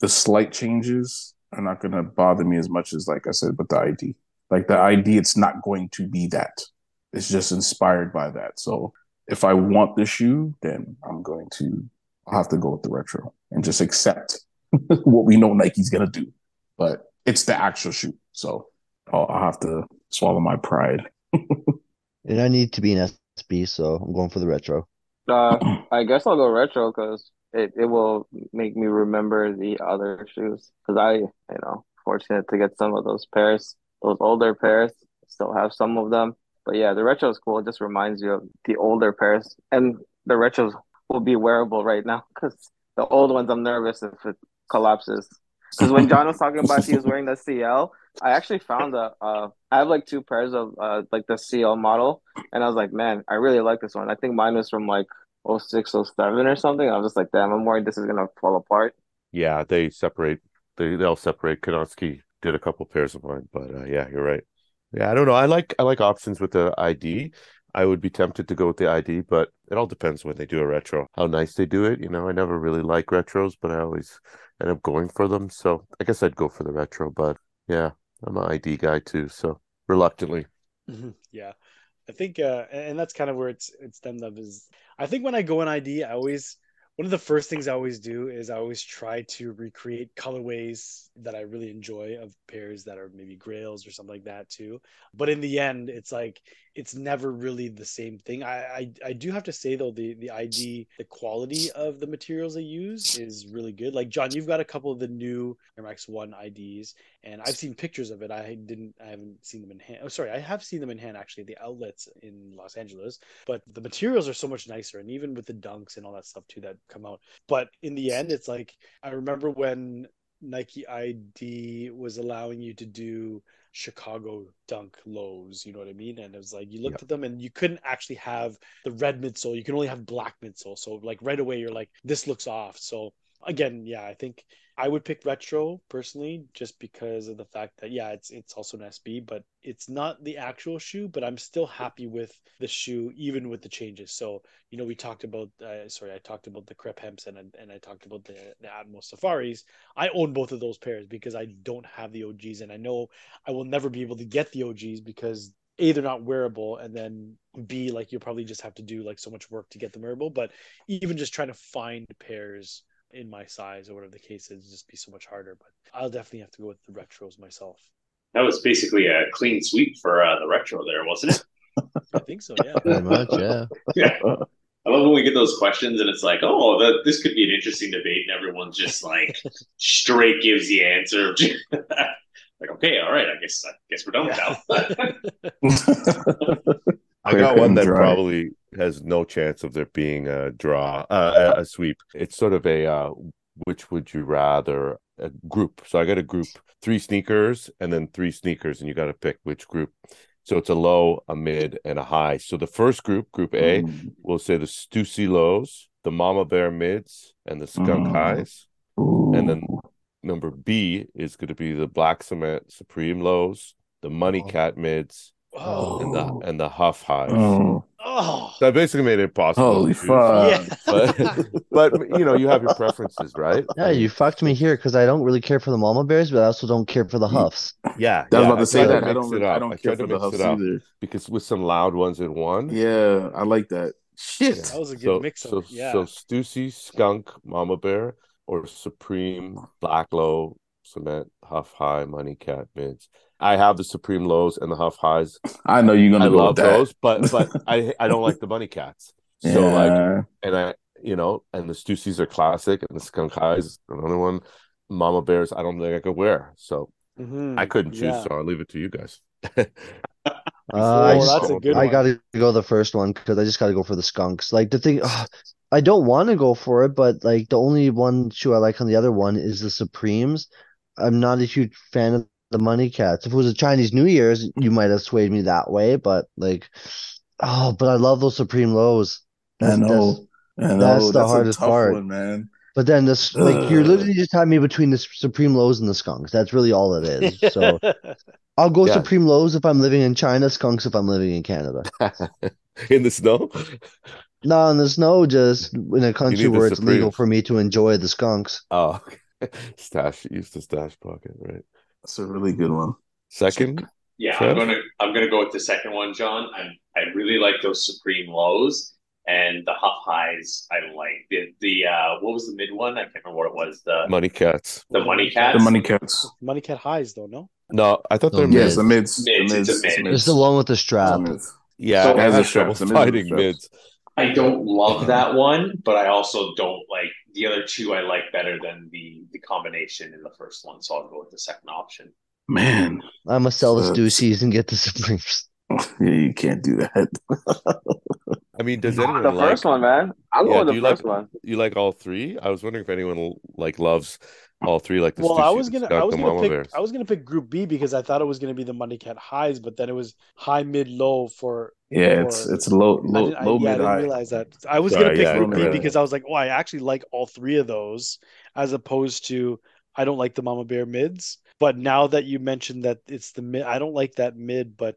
The slight changes are not going to bother me as much as, like I said, with the I D. Like the I D, it's not going to be that. It's just inspired by that. So if I want the shoe, then I'm going to I'll have to go with the retro and just accept what we know Nike's going to do. But it's the actual shoe. So I'll, I'll have to swallow my pride. And I need to be an S B, so I'm going for the retro. Uh, I guess I'll go retro because it, it will make me remember the other shoes. Because I, you know, fortunate to get some of those pairs, those older pairs. Still have some of them. But yeah, the retro is cool. It just reminds you of the older pairs. And the retros will be wearable right now because the old ones, I'm nervous if it collapses. Because when John was talking about he was wearing the C L, I actually found a, uh, I have like two pairs of uh, like the C L model. And I was like, man, I really like this one. I think mine was from like oh six, oh seven or something. I was just like, damn, I'm worried this is going to fall apart. Yeah, they separate. They, they'll separate. Kanotsky did a couple pairs of mine. But uh, yeah, you're right. Yeah, I don't know. I like I like options with the I D. I would be tempted to go with the I D, but it all depends when they do a retro, how nice they do it. You know, I never really like retros, but I always end up going for them. So I guess I'd go for the retro, but yeah, I'm an I D guy too. So reluctantly. Mm-hmm. Yeah, I think, uh, and that's kind of where it's, it stemmed up is I think when I go in I D, I always, one of the first things I always do is I always try to recreate colorways that I really enjoy of pairs that are maybe grails or something like that too. But in the end, it's like, it's never really the same thing. I I, I do have to say though, the, the I D, the quality of the materials they use is really good. Like John, you've got a couple of the new Air Max one I Ds and I've seen pictures of it. I didn't, I haven't seen them in hand. Oh, sorry. I have seen them in hand actually at the outlets in Los Angeles, but the materials are so much nicer. And even with the dunks and all that stuff too, that come out. But in the end, it's like, I remember when Nike I D was allowing you to do Chicago dunk lows, you know what I mean? And it was like, you looked yep. at them and you couldn't actually have the red midsole. You can only have black midsole. So like right away, you're like, this looks off. So again, yeah, I think I would pick retro personally, just because of the fact that, yeah, it's it's also an S B, but it's not the actual shoe, but I'm still happy with the shoe, even with the changes. So, you know, we talked about, uh, sorry, I talked about the Crep Hemps and, and I talked about the, the Atmos Safaris. I own both of those pairs because I don't have the O Gs. And I know I will never be able to get the O Gs because A, they're not wearable, and then B, like you'll probably just have to do like so much work to get them wearable. But even just trying to find pairs in my size or whatever the case is, just be so much harder. But I'll definitely have to go with the retros myself. That was basically a clean sweep for uh, the retro there, wasn't it? I think so, yeah. Pretty much, yeah. yeah. I love when we get those questions and it's like, oh, the, this could be an interesting debate, and everyone's just like straight gives the answer. Like, okay, all right, I guess I guess we're done with that. I got one that probably has no chance of there being a draw, uh, a sweep. It's sort of a uh, which would you rather a group. So I got a group, three sneakers and then three sneakers, and you got to pick which group. So it's a low, a mid, and a high. So the first group, group A, mm-hmm. we'll say the Stussy lows, the Mama Bear mids, and the Skunk mm-hmm. highs. Ooh. And then number B is going to be the Black Cement Supreme lows, the Money oh. Cat mids, oh. and the and the Huff highs. Oh. Oh. So I basically made it impossible. Holy fuck. Yeah. But, but, you know, you have your preferences, right? Yeah, you fucked me here because I don't really care for the mama bears, but I also don't care for the Huffs. Yeah. I was about to say that. I don't I don't care for the Huffs either. Because with some loud ones in one. Yeah, I like that. Shit. Yeah. That was a good so, mix-up. So, yeah. so Stussy Skunk Mama Bear or Supreme Black Low Cement Huff High Money Cat Mids. I have the Supreme Lows and the Huff Highs. I know you're gonna I go love with that. Those, but but I I don't like the Money Cats. So yeah. like and I you know and the Stussies are classic and the Skunk Highs another one. Mama Bears I don't think I could wear. So mm-hmm. I couldn't choose. Yeah. So I'll leave it to you guys. Uh, oh, that's a good I one. Gotta go the first one because I just gotta go for the skunks. Like the thing, ugh, I don't want to go for it, but like the only one shoe I like on the other one is the Supremes. I'm not a huge fan of the Money Cats. If it was a Chinese New Year's, you might have swayed me that way, but like, oh, but I love those Supreme Lows. And I know, that's, I know. that's the that's hardest a tough part, one, man. But then this, like, Ugh. you're literally just having me between the Supreme Lows and the Skunks. That's really all it is. So I'll go yeah. Supreme Lows if I'm living in China, Skunks if I'm living in Canada. In the snow? No, in the snow, just in a country where it's Supreme. legal for me to enjoy the Skunks. Oh, okay. Stash, use the stash pocket, right? That's a really good one. Second? Yeah, Chef? I'm going to I'm gonna go with the second one, John. I I really like those Supreme Lows. And the Huff Highs, I like the the uh, what was the mid one? I can't remember what it was. The Money Cats. The Money Cats. The Money Cats. Money Cat Highs, though. No. No, I thought they're mids. Yes, the mids. Mids. The mids. It's, a mid. it's, a it's the one with the strap. Yeah, so as a strap. Fighting mids. I don't love that one, but I also don't like the other two. I like better than the the combination in the first one, so I'll go with the second option. Man, I must sell the Stussies and get the Supremes. Yeah, you can't do that. I mean, does anyone the like... first one, man? I'm yeah, going the first like, one. You like all three? I was wondering if anyone like loves all three. Like, the well, I was gonna, I was gonna pick, bears. I was gonna pick Group B because I thought it was gonna be the Money Cat Highs, but then it was high, mid, low for. Yeah, for, it's it's low, low, I, low, yeah, mid, high. I didn't realize that. I was Sorry, gonna pick yeah, Group B really. because I was like, oh, I actually like all three of those, as opposed to I don't like the Mama Bear mids. But now that you mentioned that it's the mid, I don't like that mid, but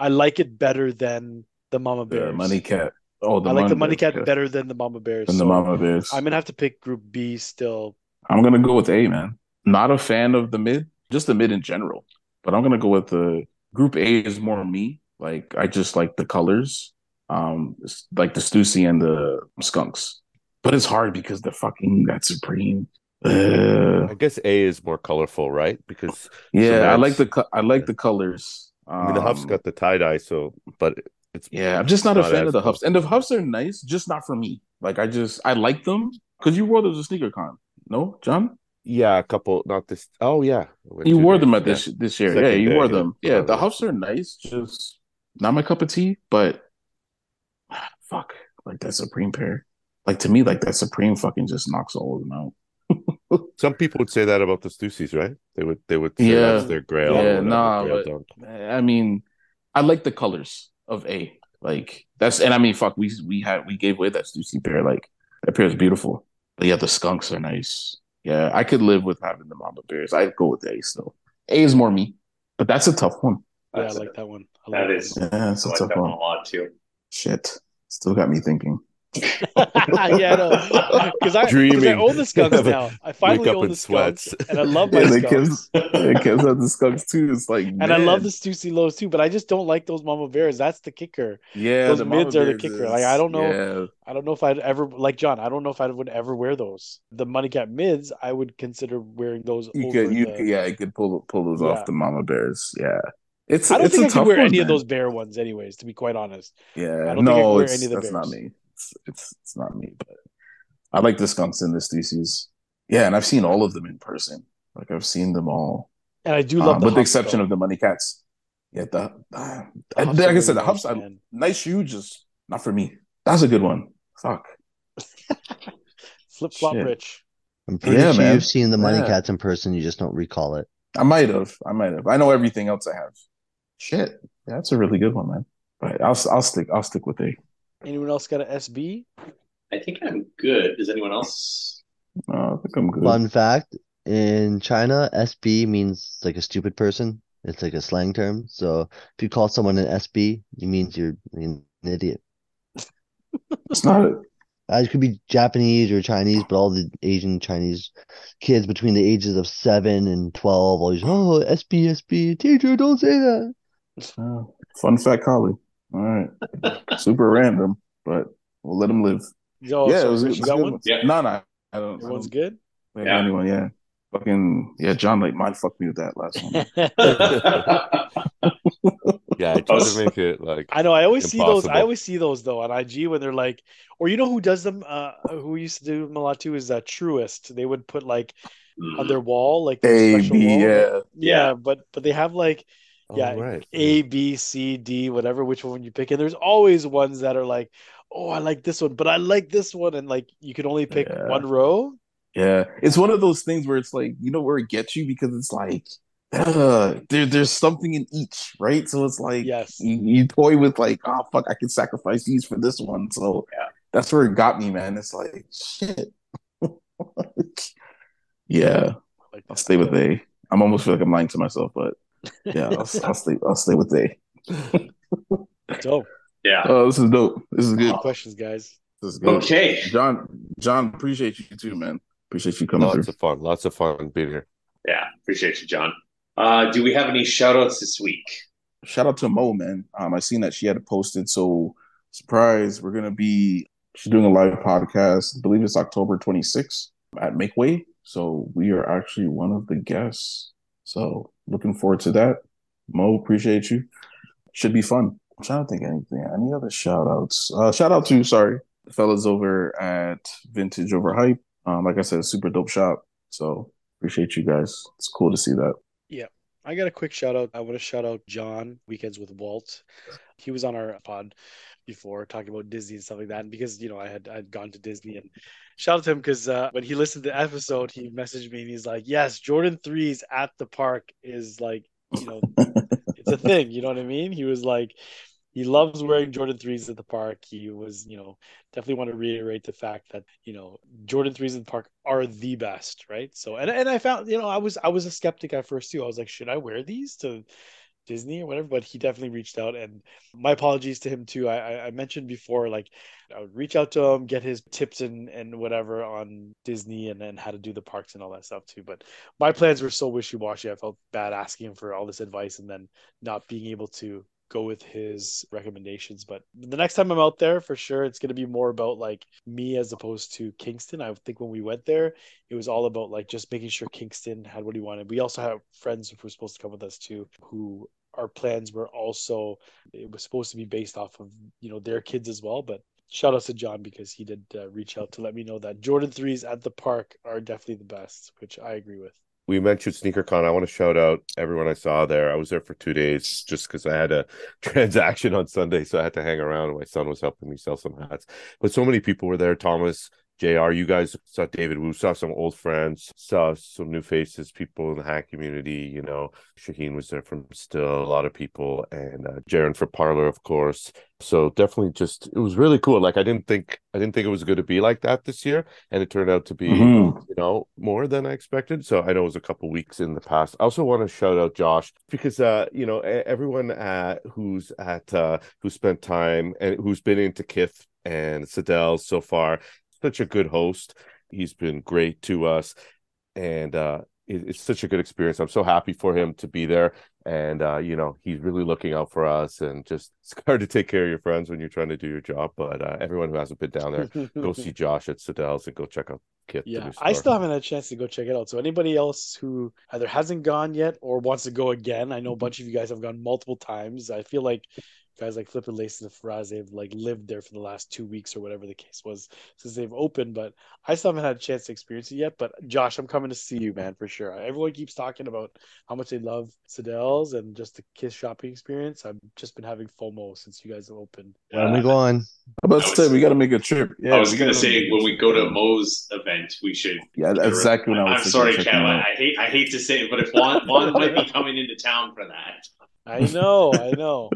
I like it better than the Mama Bears. The Money Cat. Oh, the I like Money the Money Cat Bears. better than the Mama Bears. Than so the Mama Bears. I'm gonna have to pick Group B still. I'm gonna go with A, man. Not a fan of the mid, just the mid in general. But I'm gonna go with the Group A is more me. Like I just like the colors, um, like the Stussy and the Skunks. But it's hard because they're fucking that Supreme. Uh, I guess A is more colorful, right? Because yeah, so I like the I like the colors. I mean, the Huff's got the tie dye, so but it's yeah. I'm just not, not a fan of the Huffs, and the Huffs are nice, just not for me. Like I just I like them because you wore those at Sneaker Con, no, John? Yeah, a couple. Not this. Oh yeah, you wore days. them at this yeah. this year. Second yeah, you day, wore them. Yeah, yeah the Huffs are nice, just not my cup of tea. But ah, fuck, like that Supreme pair. Like to me, like that Supreme fucking just knocks all of them out. Some people would say that about the Stussies, right? They would, they would say yeah. that's their grail. Yeah, nah, grail but, I mean, I like the colors of A. Like that's, and I mean, fuck, we we had we gave away that Stussy pair. Like that pair is beautiful. But yeah, the Skunks are nice. Yeah, I could live with having the Mamba Bears. I'd go with A still. A is more me, but that's a tough one. Yeah, that's I like it. that one. I like that is, yeah, that's I a like tough that one. one a lot too. Shit, still got me thinking. yeah, no, because I, I own the Skunks now. I finally own the Skunks, sweats. and I love my yeah, Skunks. It gives out the Skunks too. It's like, and man. I love the Stussy Lows too, but I just don't like those Mama Bears. That's the kicker. Yeah, those mids are the kicker. Is, like I don't know, yeah. I don't know if I'd ever like John. I don't know if I would ever wear those. The Money Cat mids, I would consider wearing those. You over could, you the, yeah, you could pull pull those yeah. off the Mama Bears. Yeah. It's I don't it's think a I could wear one, any man. of those bear ones, anyways. To be quite honest, yeah, I don't no, think I could wear any of the bears. That's not me. It's, it's it's not me, but I like the Skunks and the Stussies. Yeah, and I've seen all of them in person. Like I've seen them all, and I do love, um, the with Huffs, the exception though. of the Money Cats. Yeah, the, uh, the like I said, the Huffs are nice shoe, just not for me. That's a good one. Fuck. Flip flop rich. I'm pretty yeah, sure man. you've seen the Money yeah. Cats in person. You just don't recall it. I might have. I might have. I know everything else I have. Shit, yeah, that's a really good one, man. But I'll I'll stick I'll stick with A. Anyone else got an S B? I think I'm good. Does anyone else? No, I think I'm good. Fun fact, in China, S B means like a stupid person. It's like a slang term. So if you call someone an S B, it means you're an idiot. That's not it. It could be Japanese or Chinese, but all the Asian Chinese kids between the ages of seven and twelve always, oh, S B, S B, teacher, don't say that. Uh, fun fact, Collie. All right. Super random, but we'll let them live. Yo, yeah, so it was, it was got good one? One. Yeah. No, no. I don't, Everyone's I don't, good? Maybe yeah. Anyone, yeah. Fucking, yeah, John like mind fucked me with that last one. Yeah, I try to make it like I know. I always impossible. see those. I always see those though on I G when they're like, or you know who does them? Uh, who used to do them a lot too is uh, Truist. They would put like on their wall, like their A B, wall. yeah, yeah. But but they have like yeah, oh, right. A B C D whatever. Which one you pick? And there's always ones that are like, oh, I like this one, but I like this one, and like you can only pick yeah. one row. Yeah, it's one of those things where it's like, you know where it gets you, because it's like uh, there, there's something in each, right? So it's like yes. you, you toy with like, oh fuck, I can sacrifice these for this one. So yeah. that's where it got me, man. It's like shit. yeah, like I'll stay with A. I'm almost feel like I'm lying to myself, but yeah, I'll, I'll stay. I'll stay with A. Dope. Yeah. Oh, this is dope. This is good. Good questions, guys. This is good. Okay, John. John, appreciate you too, man. Appreciate you coming. Lots through. of fun. Lots of fun being here. Yeah, appreciate you, John. Uh, do we have any shout-outs this week? Shout out to Mo, man. Um, I seen that she had it posted. So surprise, we're gonna be she's doing a live podcast. I believe it's October twenty-sixth at Make Way. So we are actually one of the guests. So looking forward to that. Mo, appreciate you. Should be fun. I'm trying to think of anything. Any other shout outs? Uh, shout out to sorry, the fellas over at Vintage Over Hype. Um, like I said, super dope shop. So appreciate you guys. It's cool to see that. Yeah. I got a quick shout out. I want to shout out John, Weekends with Walt. He was on our pod before talking about Disney and stuff like that. And because, you know, I had I'd gone to Disney, and shout out to him because uh, when he listened to the episode, he messaged me and he's like, yes, Jordan threes at the park is like, you know, it's a thing. You know what I mean? He was like, he loves wearing Jordan threes at the park. He was, you know, definitely want to reiterate the fact that, you know, Jordan threes at the park are the best, right? So, and and I found, you know, I was I was a skeptic at first too. I was like, should I wear these to Disney or whatever? But he definitely reached out, and my apologies to him too. I, I mentioned before, like, I would reach out to him, get his tips and, and whatever on Disney and then how to do the parks and all that stuff too. But my plans were so wishy-washy. I felt bad asking him for all this advice and then not being able to go with his recommendations. But the next time I'm out there, for sure, it's going to be more about like me as opposed to Kingston. I think when we went there, it was all about like just making sure Kingston had what he wanted. We also have friends who were supposed to come with us too, who our plans were also, it was supposed to be based off of, you know, their kids as well. But shout out to John, because he did uh, reach out to let me know that Jordan threes at the park are definitely the best, which I agree with. We mentioned Sneaker Con. I want to shout out everyone I saw there. I was there for two days just because I had a transaction on Sunday, so I had to hang around, and my son was helping me sell some hats. But so many people were there. Thomas, J R, you guys saw David Wu, saw some old friends, saw some new faces, people in the hack community. You know, Shaheen was there from still, a lot of people, and uh, Jaron for Parlor, of course. So definitely just, it was really cool. Like I didn't think, I didn't think it was going to be like that this year. And it turned out to be, mm-hmm. you know, more than I expected. So I know it was a couple weeks in the past. I also want to shout out Josh, because, uh, you know, everyone at, who's at, uh, who spent time and who's been into Kith and Sedell so far, such a good host. He's been great to us. And, uh, it's such a good experience. I'm so happy for him to be there. And, uh, you know, he's really looking out for us, and just it's hard to take care of your friends when you're trying to do your job. But uh, everyone who hasn't been down there, go see Josh at Sedell's and go check out Kith. Yeah, I still haven't had a chance to go check it out. So anybody else who either hasn't gone yet or wants to go again, I know a bunch of you guys have gone multiple times. I feel like guys like Flippin' Laces and Faraz, they've like lived there for the last two weeks or whatever the case was since they've opened, but I still haven't had a chance to experience it yet. But Josh, I'm coming to see you, man, for sure. Everyone keeps talking about how much they love Sedell's and just the Kith shopping experience. I've just been having FOMO since you guys have opened. When we go on? I'm about to say, we got to make a trip. Yeah, I was going to say, when we go to Mo's event, we should. Yeah, that's exactly what I was I'm sorry, Cam. I hate, I hate to say it, but if Juan, Juan might be coming into town for that. I know, I know.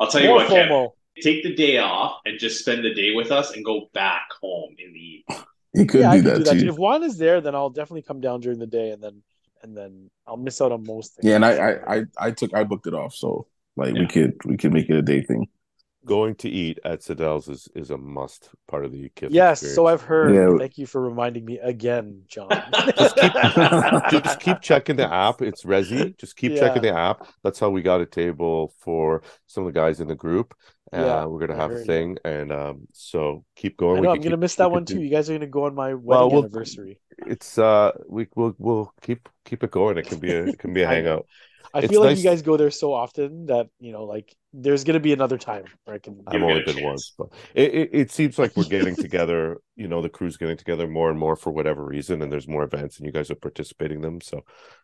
I'll tell you More what, Kevin, take the day off and just spend the day with us and go back home in the evening. You could yeah, do, that do that too. If Juan is there, then I'll definitely come down during the day, and then and then I'll miss out on most things. Yeah, and I I, I, I took I booked it off, so like yeah. we could we could make it a day thing. going to eat at Siddell's is, is a must part of the Kith. Yes, experience. So I've heard. Yeah. Thank you for reminding me again, John. just, keep, just keep checking the app. It's Resi. Just keep yeah. checking the app. That's how we got a table for some of the guys in the group. Yeah, uh, we're gonna have a thing, it. and um, so keep going. I know, we I'm gonna keep, miss that one do... too. You guys are gonna go on my wedding well, we'll, anniversary. It's uh, we we'll we'll keep keep it going. It can be a it can be a hangout. I it's feel nice. Like you guys go there so often that you know, like, there's gonna be another time where I can. I've only been once, but it, it it seems like we're getting together. You know, the crew's getting together more and more for whatever reason, and there's more events, and you guys are participating in them. So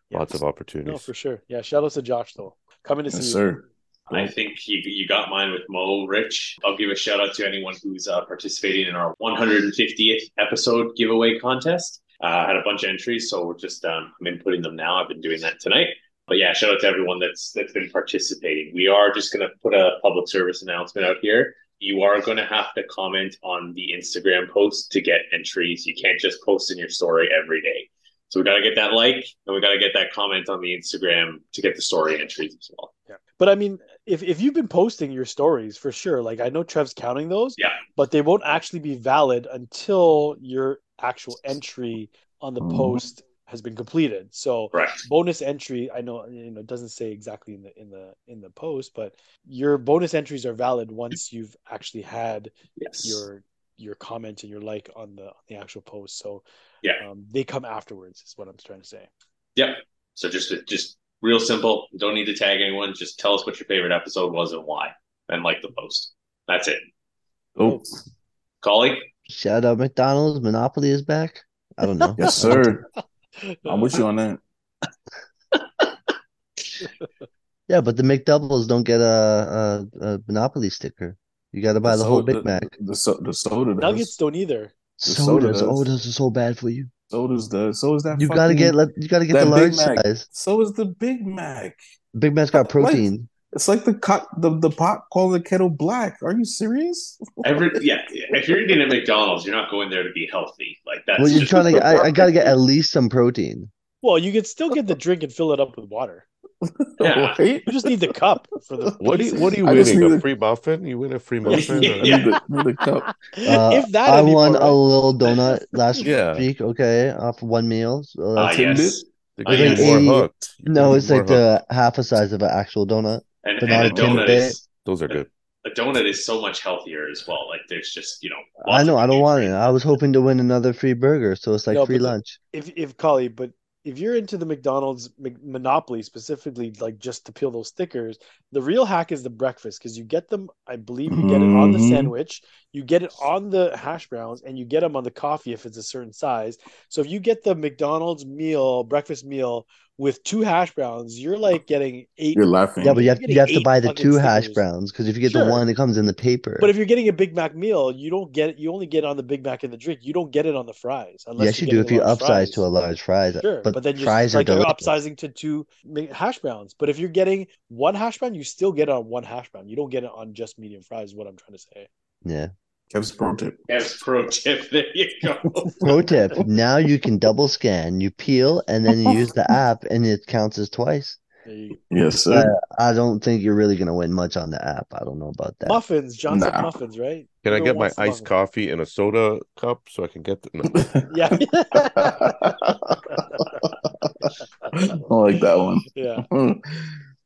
yes. Lots of opportunities. No, for sure. Yeah, shout out to Josh though. Coming to yes, see sir. you. I think you, you got mine with Mo, Rich. I'll give a shout out to anyone who's uh, participating in our one hundred fiftieth episode giveaway contest. Uh, I had a bunch of entries, so we're just um, I'm inputting them now. I've been doing that tonight. But yeah, shout out to everyone that's that's been participating. We are just going to put a public service announcement out here. You are going to have to comment on the Instagram post to get entries. You can't just post in your story every day. So we got to get that like, and we got to get that comment on the Instagram to get the story entries as well. Yeah. But I mean, if, if you've been posting your stories for sure, like I know Trev's counting those, yeah. but they won't actually be valid until your actual entry on the post has been completed. So right. bonus entry, I know, you know, it doesn't say exactly in the, in the, in the post, but your bonus entries are valid once you've actually had yes. your, your comment and your like on the, on the actual post. So yeah, um, they come afterwards is what I'm trying to say. Yep. Yeah. So just, just, real simple. Don't need to tag anyone. Just tell us what your favorite episode was and why, and like the post. That's it. Oh, Collie. Shout out McDonald's. Monopoly is back. I don't know. Yes, sir. I'm with you on that. Yeah, but the McDoubles don't get a, a, a Monopoly sticker. You got to buy the, the soda, whole Big Mac. The, the, so, the soda. Does. Nuggets don't either. The sodas. Soda oh, those are so bad for you. So does the so is that you fucking, gotta get you gotta get the large size. So is the Big Mac. Big Mac's got protein. Like, it's like the co- the the pot called the kettle black. Are you serious? Every yeah, if you're eating at McDonald's, you're not going there to be healthy. Like that's well, you're just trying to. I, I gotta get at least some protein. Well, you can still get the drink and fill it up with water. Yeah. You just need the cup for the. What do you, what are you winning? A the... free muffin? You win a free muffin? yeah. yeah. the, the cup. Uh, if that, I won right. a little donut last yeah. week. Okay, off one meal. So that's uh, yes. You're getting more hooked. You're no, it's like hooked. The half a size of an actual donut. And, and a donut is, those are good. A donut is so much healthier as well. Like there's just you know. I know. I don't want it. I was hoping to win another free burger, so it's like no, free lunch. If if Kali, but. If you're into the McDonald's Monopoly specifically, like just to peel those stickers, the real hack is the breakfast because you get them, I believe you get it on the sandwich, you get it on the hash browns, and you get them on the coffee if it's a certain size. So if you get the McDonald's meal, breakfast meal with two hash browns, you're like getting eight. You're laughing. Yeah, but you have, you have to buy the two stickers. Hash browns because if you get sure. the one, it comes in the paper. But if you're getting a Big Mac meal, you don't get it. You only get it on the Big Mac and the drink. You don't get it on the fries. Unless yes, you, you do if you upsize fries. To a large fries. Sure. But But then you're, like you're upsizing to two hash browns. But if you're getting one hash brown, you still get it on one hash brown. You don't get it on just medium fries, is what I'm trying to say. Yeah. Kev's pro tip. Kev's pro tip. There you go. Pro tip. Now you can double scan. You peel and then you use the app and it counts as twice. Yes, sir. Uh, I don't think you're really going to win much on the app. I don't know about that. Muffins. John's nah. muffins, right? Can Everyone I get my iced muffins. Coffee in a soda cup so I can get the... No. Yeah. I like that one. Yeah.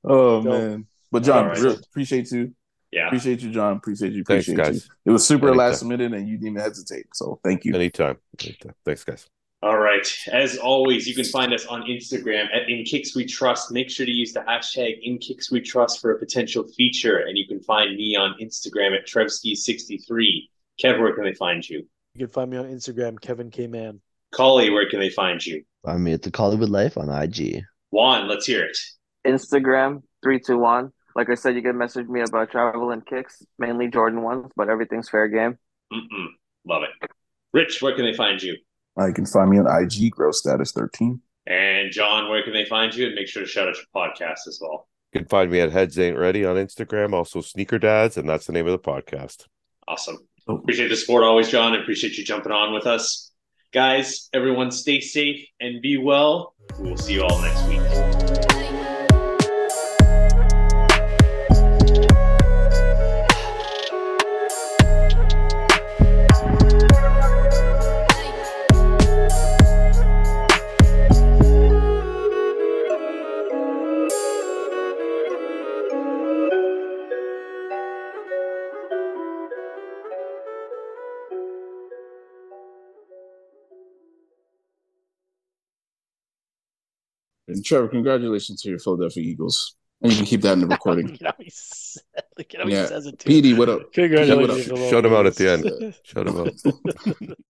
Oh, Dope. Man. But, John, right. really appreciate you. Yeah. Appreciate you, John. Appreciate you. Appreciate Thanks, guys. You. It was super Anytime. Last minute, and you didn't even hesitate. So, thank you. Anytime. Anytime. Thanks, guys. All right. As always, you can find us on Instagram at In Kicks We Trust. Make sure to use the hashtag In Kicks We Trust for a potential feature. And you can find me on Instagram at Trevsky sixty-three. Kev, where can they find you? You can find me on Instagram, Kevin K. Mann. Collie, where can they find you? Find me at The Collie With Life on I G. Juan, let's hear it. Instagram, three two one. Like I said, you can message me about travel and kicks, mainly Jordan ones, but everything's fair game. Mm-mm. Love it. Rich, where can they find you? You can find me on I G, Grow Status thirteen. And John, where can they find you? And make sure to shout out your podcast as well. You can find me at Heads Ain't Ready on Instagram, also Sneaker Dads, and that's the name of the podcast. Awesome. Oh. Appreciate the support always, John. I appreciate you jumping on with us. Guys, everyone stay safe and be well. We'll see you all next week. And Trevor, congratulations to your Philadelphia Eagles. And you can keep that in the recording. Look at how he says it, too. Petey, what up? Congratulations. Shut him out at the end. Shut him out.